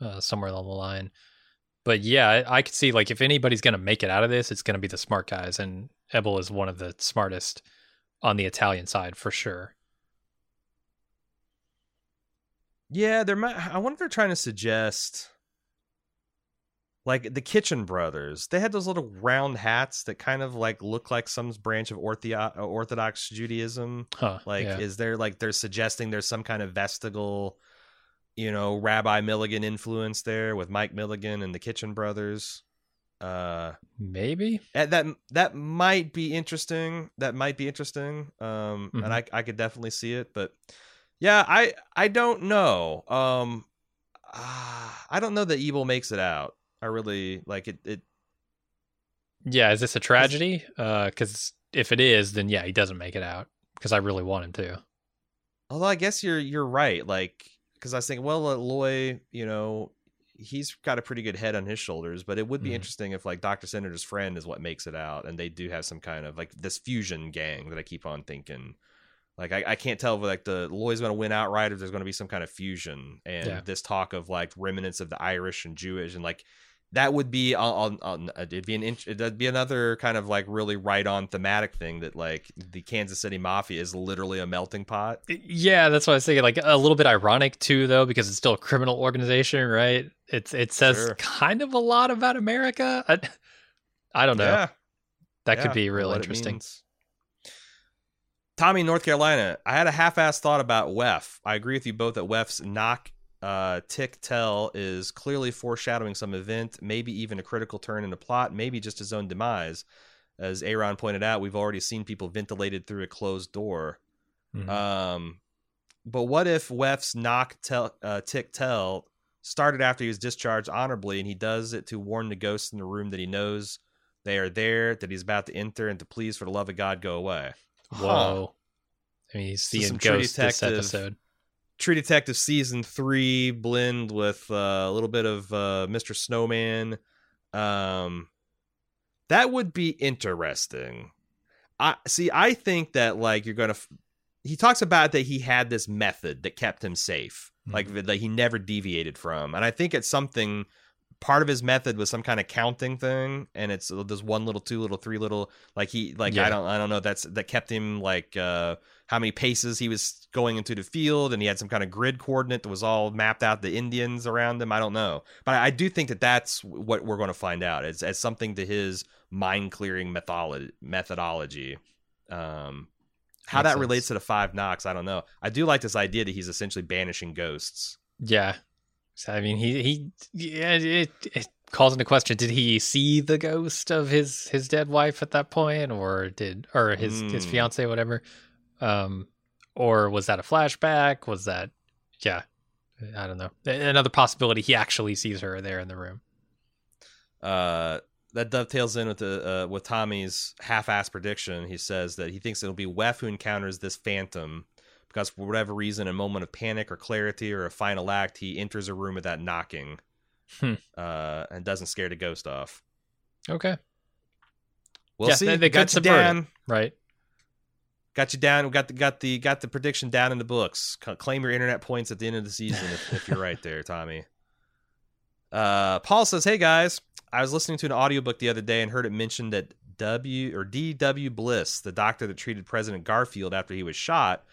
uh, somewhere along the line. But yeah, I, I could see like if anybody's gonna make it out of this, it's gonna be the smart guys, and Ebal is one of the smartest on the Italian side for sure. Yeah, there might. I wonder if they're trying to suggest. Like the Kitchen Brothers, they had those little round hats that kind of like look like some branch of ortho- Orthodox Judaism. Huh, like, yeah. Is there like they're suggesting there's some kind of vestigial, you know, Rabbi Milligan influence there with Mike Milligan and the Kitchen Brothers? Uh, Maybe that, that that might be interesting. That might be interesting. Um, mm-hmm. And I I could definitely see it. But yeah, I I don't know. Um, uh, I don't know that Ebal makes it out. I really like it, it. Yeah. Is this a tragedy? Uh, cause if it is, then yeah, he doesn't make it out, cause I really want him to. Although I guess you're, you're right. Like, cause I was thinking, well, uh, Loy, you know, he's got a pretty good head on his shoulders, but it would be mm-hmm. interesting if like Doctor Sitter's friend is what makes it out. And they do have some kind of like this fusion gang that I keep on thinking. Like, I, I can't tell if like the Loy's going to win outright, or there's going to be some kind of fusion, and yeah. this talk of like remnants of the Irish and Jewish and like, that would be on, on it'd be an it'd be another kind of like really right on thematic thing that like the Kansas City Mafia is literally a melting pot. Yeah, that's what I was thinking. Like a little bit ironic too, though, because it's still a criminal organization, right? It's it says sure. kind of a lot about America. I, I don't know. Yeah. That yeah, could be real interesting. Tommy, North Carolina. I had a half-assed thought about W E F. I agree with you both that W E F's knock. Uh, tick tell is clearly foreshadowing some event, maybe even a critical turn in the plot, maybe just his own demise. As Aaron pointed out, we've already seen people ventilated through a closed door. Mm-hmm. Um, but what if Wef's knock tell, uh, tick tell started after he was discharged honorably, and he does it to warn the ghosts in the room that he knows they are there, that he's about to enter, and to please, for the love of God, go away. Whoa. Huh. I mean, he's seeing ghosts this episode. True Detective season three blend with uh, a little bit of uh, Mister Snowman. Um, that would be interesting. I see. I think that like you're going to, f- he talks about that he had this method that kept him safe, mm-hmm. like that he never deviated from. And I think it's something, part of his method was some kind of counting thing. And it's this one little, two little, three little, like he, like, yeah. I don't, I don't know. That's that kept him like, uh, how many paces he was going into the field, and he had some kind of grid coordinate that was all mapped out, the Indians around him. I don't know, but I do think that that's what we're going to find out as, as something to his mind clearing methodology. Um, How Makes that sense. Relates to the Five Knocks, I don't know. I do like this idea that he's essentially banishing ghosts. Yeah. So, I mean, he, he yeah, it, it calls into question, did he see the ghost of his, his dead wife at that point, or did, or his, mm. his fiance, whatever? Um, or was that a flashback? Was that, yeah, I don't know. Another possibility, he actually sees her there in the room. Uh, That dovetails in with the uh, with Tommy's half-ass prediction. He says that he thinks it'll be Wef who encounters this phantom because, for whatever reason, a moment of panic or clarity or a final act, he enters a room with that knocking hmm. uh, and doesn't scare the ghost off. Okay, we'll yeah, see. They, they got, got you down, right? Got you down. We got the got the got the prediction down in the books. Claim your internet points at the end of the season if, if you're right there, Tommy. Uh, Paul says, "Hey guys, I was listening to an audiobook the other day and heard it mentioned that W or D W Bliss, the doctor that treated President Garfield after he was shot,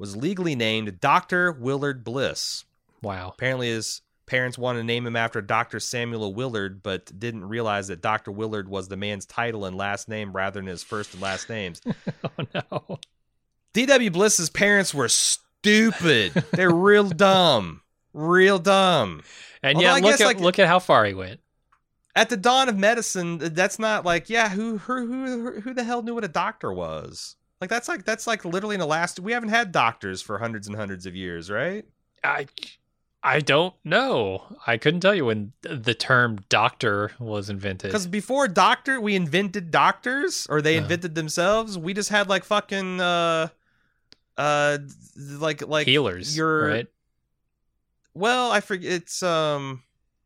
was legally named Doctor Willard Bliss. Wow. Apparently his parents wanted to name him after Doctor Samuel Willard, but didn't realize that Doctor Willard was the man's title and last name rather than his first and last names." Oh no. D W Bliss's parents were stupid. They're real dumb. Real dumb. And yeah, look at like, look at how far he went. At the dawn of medicine, that's not like, yeah, who who who who the hell knew what a doctor was? Like that's like that's like literally in the last we haven't had doctors for hundreds and hundreds of years, right? I I don't know. I couldn't tell you when the term doctor was invented. Because before doctor, we invented doctors, or they uh. invented themselves. We just had like fucking uh uh like like healers, your, right? Well, I forget. It's um,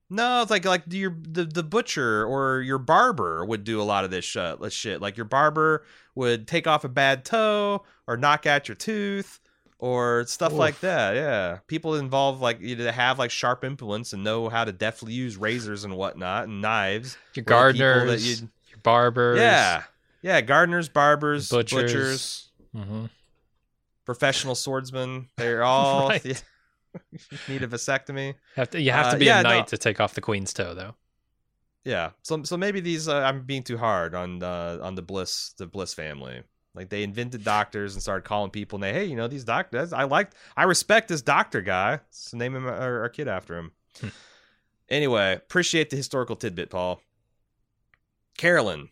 no, it's like like your the, the butcher or your barber would do a lot of this shit. Like your barber would take off a bad toe or knock out your tooth or stuff Oof. like that. Yeah, people involved like you know, have like sharp implements and know how to deftly use razors and whatnot and knives. Your gardeners, that you'd... your barbers. Yeah, yeah, gardeners, barbers, butchers, butchers mm-hmm. professional swordsmen. They're all. Right. Yeah. Need a vasectomy. Have to, you have to be uh, yeah, a knight no. to take off the queen's toe, though. Yeah, so so maybe these uh, I'm being too hard on uh, on the Bliss the Bliss family. Like they invented doctors and started calling people, and they hey, you know these doctors. I liked, I respect this doctor guy. So name him our, our kid after him. Hmm. Anyway, appreciate the historical tidbit, Paul. Carolyn,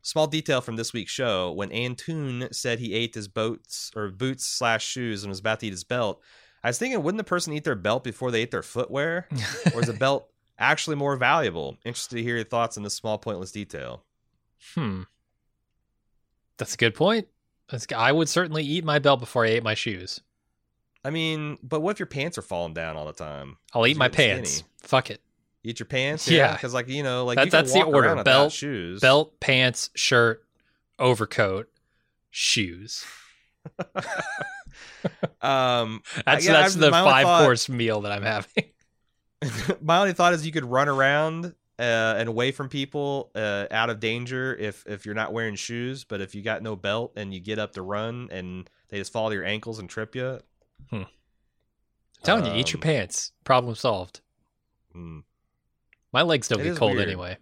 small detail from this week's show: when Antoon said he ate his boats or boots slash shoes and was about to eat his belt. I was thinking, wouldn't the person eat their belt before they ate their footwear? Or is the belt actually more valuable? Interested to hear your thoughts on this small, pointless detail. Hmm. That's a good point. That's, I would certainly eat my belt before I ate my shoes. I mean, but what if your pants are falling down all the time? I'll eat my pants. Skinny. Fuck it. Eat your pants? Yeah. Because, yeah. like, you know, like, that, you can that's walk the order around without shoes. Belt, pants, shirt, overcoat, shoes. um that's, yeah, that's the five thought, course meal that I'm having. My only thought is you could run around uh and away from people uh out of danger if if you're not wearing shoes, but if you got no belt and you get up to run and they just follow your ankles and trip you hmm. I'm telling um, you, eat your pants, problem solved. hmm. My legs don't it get cold weird. anyway.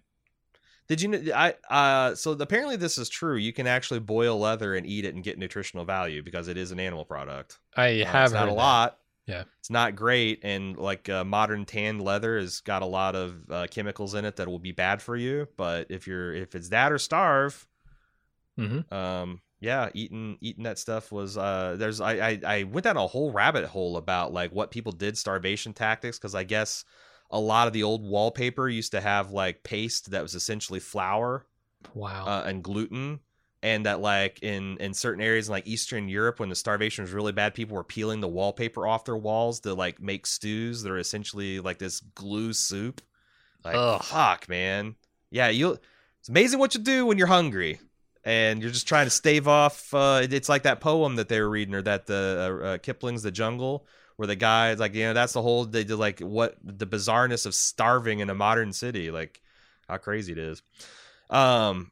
Did you know? I uh, so apparently this is true. You can actually boil leather and eat it and get nutritional value because it is an animal product. I uh, have it's not heard a lot. That. Yeah, it's not great. And like uh, modern tanned leather has got a lot of uh, chemicals in it that will be bad for you. But if you're if it's that or starve, mm-hmm. um, yeah, eating eating that stuff was uh, there's I, I I went down a whole rabbit hole about like what people did, starvation tactics, because I guess. A lot of the old wallpaper used to have like paste that was essentially flour wow. uh, and gluten. And that like in, in certain areas in like Eastern Europe, when the starvation was really bad, people were peeling the wallpaper off their walls to like make stews that are essentially like this glue soup. Like, Ugh. fuck, man. Yeah, you. It's amazing what you do when you're hungry and you're just trying to stave off. Uh, it's like that poem that they were reading or that the uh, uh, Kipling's The Jungle. Where the guy, like, you know, that's the whole, they did, like, what, the bizarreness of starving in a modern city. Like, how crazy it is. Um,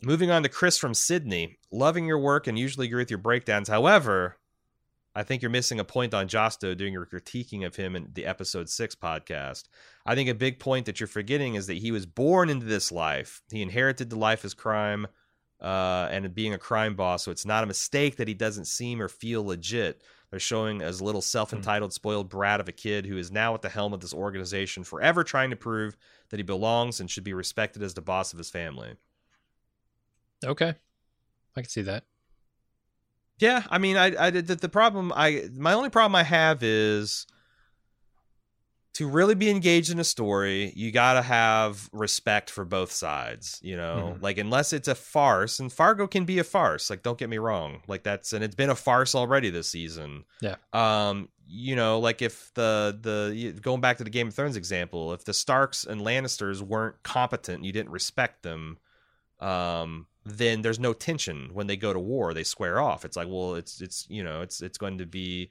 moving on to Chris from Sydney. Loving your work and usually agree with your breakdowns. However, I think you're missing a point on Josto doing your critiquing of him in the episode six podcast. I think a big point that you're forgetting is that he was born into this life. He inherited the life as crime. uh, and being a crime boss. So it's not a mistake that he doesn't seem or feel legit. They're showing as little self-entitled, spoiled brat of a kid who is now at the helm of this organization, forever trying to prove that he belongs and should be respected as the boss of his family. Okay. I can see that. Yeah. I mean, I, I did the, the problem. I, my only problem I have is to really be engaged in a story, you got to have respect for both sides, you know, mm-hmm. like unless it's a farce, and Fargo can be a farce. Like, don't get me wrong. Like that's, and it's been a farce already this season. Yeah. Um, you know, like if the, the going back to the Game of Thrones example, if the Starks and Lannisters weren't competent, and you didn't respect them, um, then there's no tension when they go to war. They square off. It's like, well, it's it's you know, it's it's going to be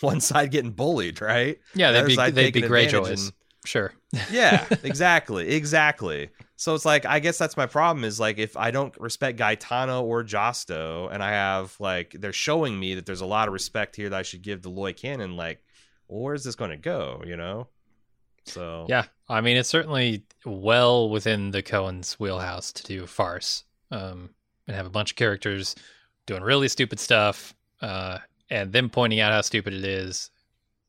one side getting bullied, right? Yeah, they'd be they'd be Greyjoys, and, sure. Yeah, exactly, exactly. So it's like, I guess that's my problem is like if I don't respect Gaetano or Josto, and I have like they're showing me that there's a lot of respect here that I should give to Loy Cannon. Like, well, where's this going to go? You know. So yeah, I mean, it's certainly well within the Coens' wheelhouse to do farce um, and have a bunch of characters doing really stupid stuff uh, and them pointing out how stupid it is.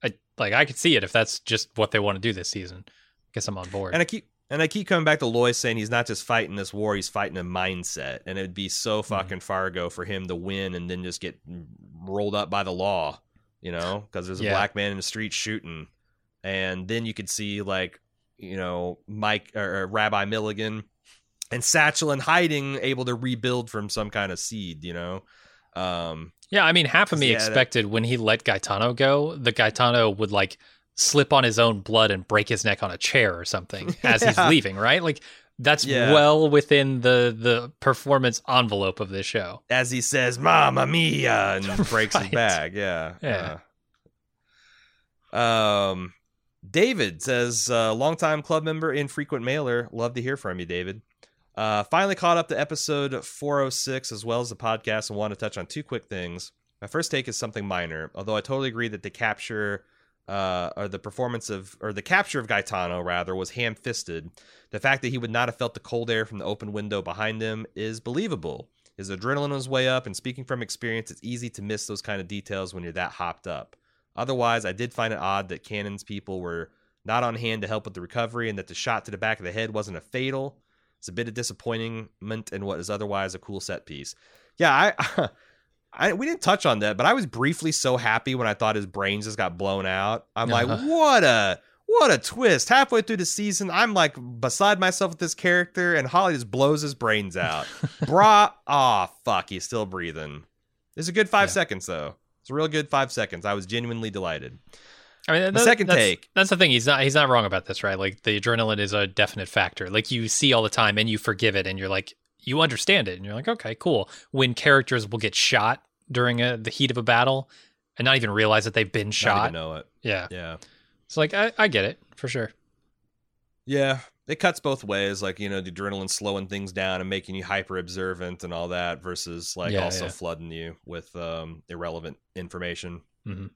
I, like I could see it if that's just what they want to do this season. I guess I'm on board. And I keep and I keep coming back to Loy saying he's not just fighting this war; he's fighting a mindset. And it would be so fucking mm-hmm. Fargo for him to win and then just get rolled up by the law, you know, because there's a yeah. black man in the street shooting. And then you could see, like, you know, Mike or, or Rabbi Milligan and Satchel in hiding able to rebuild from some kind of seed, you know? Um, yeah, I mean, half of me yeah, expected that, when he let Gaetano go, the Gaetano would, like, slip on his own blood and break his neck on a chair or something as yeah. he's leaving, right? Like, that's yeah. well within the, the performance envelope of this show. As he says, Mamma Mia, and breaks right. his bag, yeah. Yeah. Uh, um... David says, uh, longtime club member, infrequent mailer. Love to hear from you, David. Uh, finally caught up to episode four oh six as well as the podcast and want to touch on two quick things. My first take is something minor, although I totally agree that the capture uh, or the performance of or the capture of Gaetano, rather, was ham-fisted. The fact that he would not have felt the cold air from the open window behind him is believable. His adrenaline was way up, and speaking from experience, it's easy to miss those kind of details when you're that hopped up. Otherwise, I did find it odd that Cannon's people were not on hand to help with the recovery and that the shot to the back of the head wasn't a fatal. It's a bit of disappointment in what is otherwise a cool set piece. Yeah, I, I we didn't touch on that, but I was briefly so happy when I thought his brains just got blown out. I'm uh-huh. like, what a what a twist. Halfway through the season, I'm like beside myself with this character, and Hawley just blows his brains out. Brah, aw, oh, fuck, he's still breathing. It's a good five yeah. seconds, though. It's a real good five seconds. I was genuinely delighted. I mean, that, the second that's, take. That's the thing. He's not he's not wrong about this, right? Like, the adrenaline is a definite factor. Like, you see all the time and you forgive it and you're like, you understand it. And you're like, okay, cool. When characters will get shot during a, the heat of a battle and not even realize that they've been shot. I know it. Yeah. Yeah. It's like, I, I get it for sure. Yeah. It cuts both ways. Like, you know, the adrenaline slowing things down and making you hyper observant and all that versus like yeah, also yeah. flooding you with um, irrelevant information. Mm-hmm.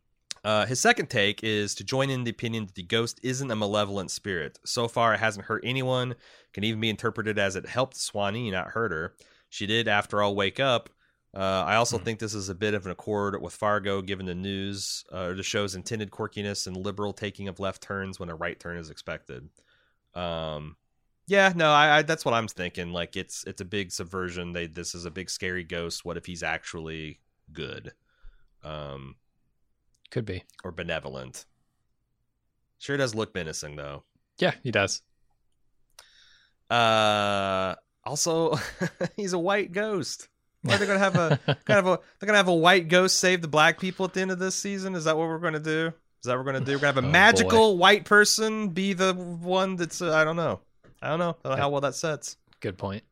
Uh, his second take is to join in the opinion that the ghost isn't a malevolent spirit. So far, it hasn't hurt anyone. It can even be interpreted as it helped Swanee, not hurt her. She did, after all, wake up. Uh, I also mm-hmm. think this is a bit of an accord with Fargo, given the news uh, or the show's intended quirkiness and liberal taking of left turns when a right turn is expected. Um, yeah, no, I, I, that's what I'm thinking. Like, it's, it's a big subversion. They, this is a big scary ghost. What if he's actually good? Um, could be, or benevolent. Sure does look menacing though. Yeah, he does. Uh, also he's a white ghost. Are they going to have a kind of a, they're going to have a white ghost save the black people at the end of this season? Is that what we're going to do? Is that what we're going to do? We're going to have a oh, magical boy. white person be the one that's, uh, I don't know. I don't know. I don't know how well that sets. Good point.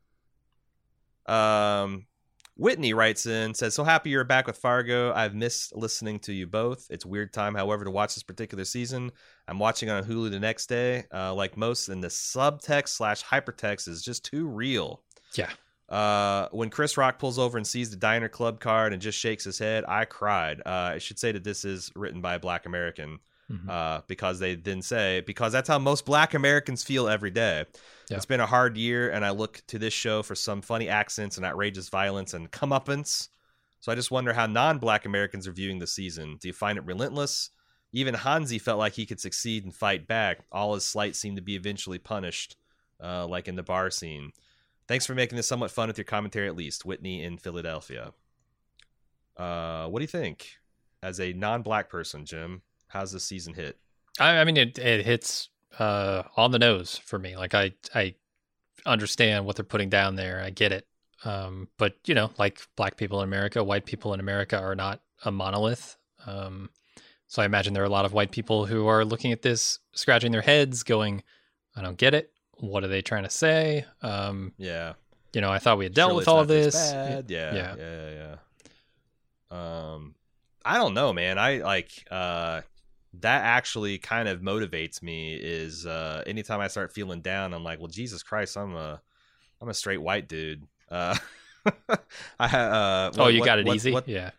Um, Whitney writes in, says, so happy you're back with Fargo. I've missed listening to you both. It's weird time, however, to watch this particular season. I'm watching on Hulu the next day, uh, like most, and the subtext slash hypertext is just too real. Yeah. Uh, when Chris Rock pulls over and sees the Diner Club card and just shakes his head, I cried. Uh, I should say that this is written by a Black American. mm-hmm. uh, because they then say, because that's how most Black Americans feel every day. Yeah. It's been a hard year, and I look to this show for some funny accents and outrageous violence and comeuppance. So I just wonder how non-Black Americans are viewing the season. Do you find it relentless? Even Hanzi felt like he could succeed and fight back. All his slights seemed to be eventually punished, uh, like in the bar scene. Thanks for making this somewhat fun with your commentary, at least. Whitney in Philadelphia. Uh, what do you think? As a non-Black person, Jim, how's this season hit? I, I mean, it, it hits uh, on the nose for me. Like, I, I understand what they're putting down there. I get it. Um, but, you know, like Black people in America, white people in America are not a monolith. Um So I imagine there are a lot of white people who are looking at this, scratching their heads, going, I don't get it. What are they trying to say? Um, yeah. You know, I thought we had dealt Surely with all of this. Bad. Yeah, yeah. Yeah. Yeah. Um, I don't know, man. I like uh, that actually kind of motivates me is uh, anytime I start feeling down, I'm like, well, Jesus Christ, I'm a I'm a straight white dude. Uh, I uh, what, Oh, you what, got it what, easy. What, yeah.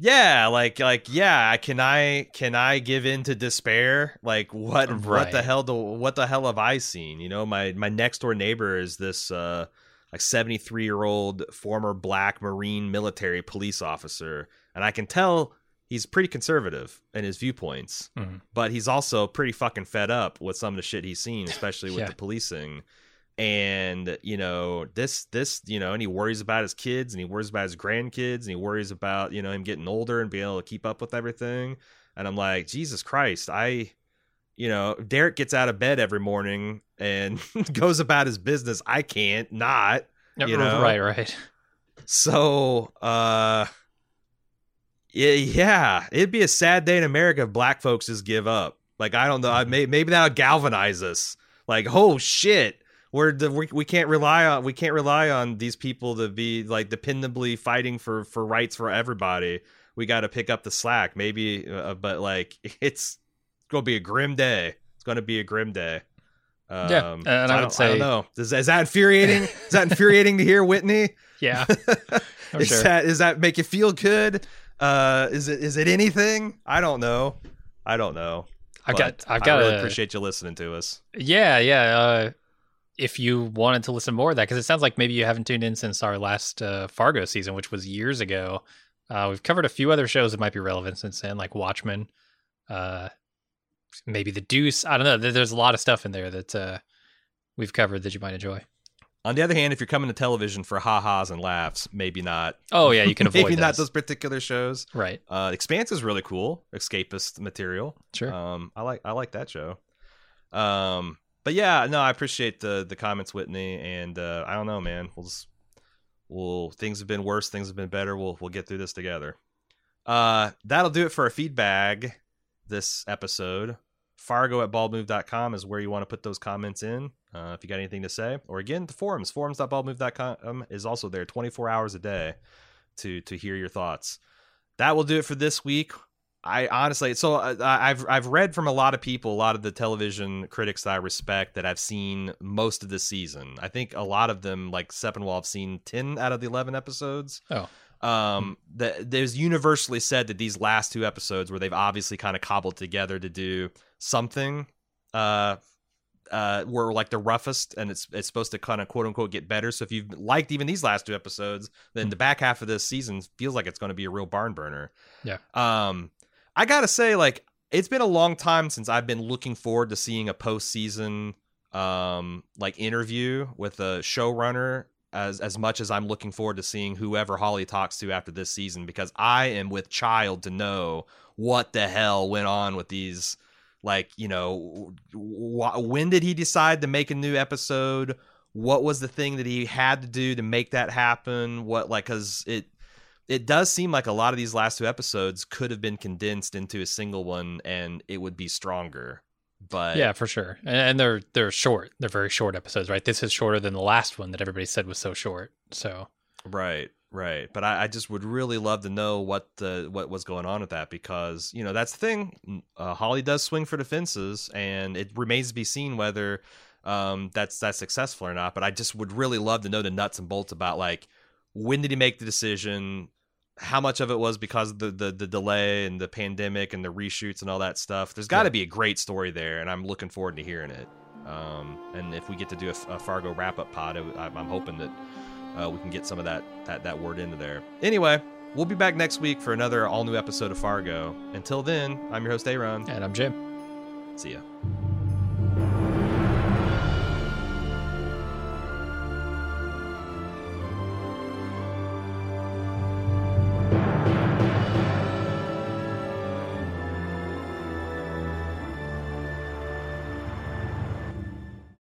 Yeah, like like yeah, can I can I give in to despair? Like what right. what the hell do what the hell have I seen? You know, my my next door neighbor is this uh like seventy-three year old former Black Marine military police officer, and I can tell he's pretty conservative in his viewpoints, mm-hmm. but he's also pretty fucking fed up with some of the shit he's seen, especially with yeah. the policing. And, you know, this, this, you know, and he worries about his kids and he worries about his grandkids and he worries about, you know, him getting older and being able to keep up with everything. And I'm like, Jesus Christ, I, you know, Derek gets out of bed every morning and goes about his business. I can't not, you know? Right, right. So, uh, yeah, it'd be a sad day in America if Black folks just give up. Like, I don't know. I may, maybe that'll galvanize us. Like, oh shit. We're the, we we can't rely on we can't rely on these people to be like dependably fighting for, for rights for everybody. We got to pick up the slack, maybe. Uh, but like, it's gonna be a grim day. It's gonna be a grim day. Um, yeah, and I, I would say, I don't know. Is, is that infuriating? Is that infuriating to hear, Whitney? Yeah. I'm is sure. that is that make you feel good? Uh, is it is it anything? I don't know. I don't know. I've but got. I've got. I really a, appreciate you listening to us. Yeah. Yeah. Uh, If you wanted to listen more of that, because it sounds like maybe you haven't tuned in since our last uh, Fargo season, which was years ago. Uh, we've covered a few other shows that might be relevant since then, like Watchmen, uh, maybe The Deuce. I don't know. There's a lot of stuff in there that uh, we've covered that you might enjoy. On the other hand, if you're coming to television for ha-has and laughs, maybe not. Oh, yeah, you can avoid Maybe those. not those particular shows. Right. Uh, Expanse is really cool. Escapist material. Sure. Um, I like I like that show. Um. But yeah, no, I appreciate the the comments, Whitney, and uh, I don't know, man. We'll just we'll things have been worse, things have been better. We'll we'll get through this together. Uh, that'll do it for our feedback this episode. Fargo at bald move dot com is where you want to put those comments in. Uh, if you got anything to say, or again, the forums, forums dot bald move dot com is also there, twenty-four hours a day to to hear your thoughts. That will do it for this week. I honestly, so I've I've read from a lot of people, a lot of the television critics that I respect that I've seen most of this season. I think a lot of them, like Seppenwall, have seen ten out of the eleven episodes. Oh, um, the, there's universally said that these last two episodes, where they've obviously kind of cobbled together to do something, uh, uh, were like the roughest, and it's it's supposed to kind of quote unquote get better. So if you've liked even these last two episodes, then the back half of this season feels like it's going to be a real barn burner. Yeah. Um. I gotta say, like, it's been a long time since I've been looking forward to seeing a postseason, um, like interview with a showrunner as as much as I'm looking forward to seeing whoever Hawley talks to after this season, because I am with child to know what the hell went on with these, like, you know, wh- when did he decide to make a new episode? What was the thing that he had to do to make that happen? What, like, because it. It does seem like a lot of these last two episodes could have been condensed into a single one, and it would be stronger. But yeah, for sure. And, and they're they're short. They're very short episodes, right? This is shorter than the last one that everybody said was so short. So right, right. But I, I just would really love to know what the what was going on with that, because you know that's the thing. Uh, Hawley does swing for the fences, and it remains to be seen whether um, that's that's successful or not. But I just would really love to know the nuts and bolts about like when did he make the decision. how much of it was because of the, the, the delay and the pandemic and the reshoots and all that stuff. There's got to be a great story there, and I'm looking forward to hearing it. Um, and if we get to do a, a Fargo wrap-up pod, I, I'm hoping that uh, we can get some of that, that, that word into there. Anyway, we'll be back next week for another all-new episode of Fargo. Until then, I'm your host, Aaron. And I'm Jim. See ya.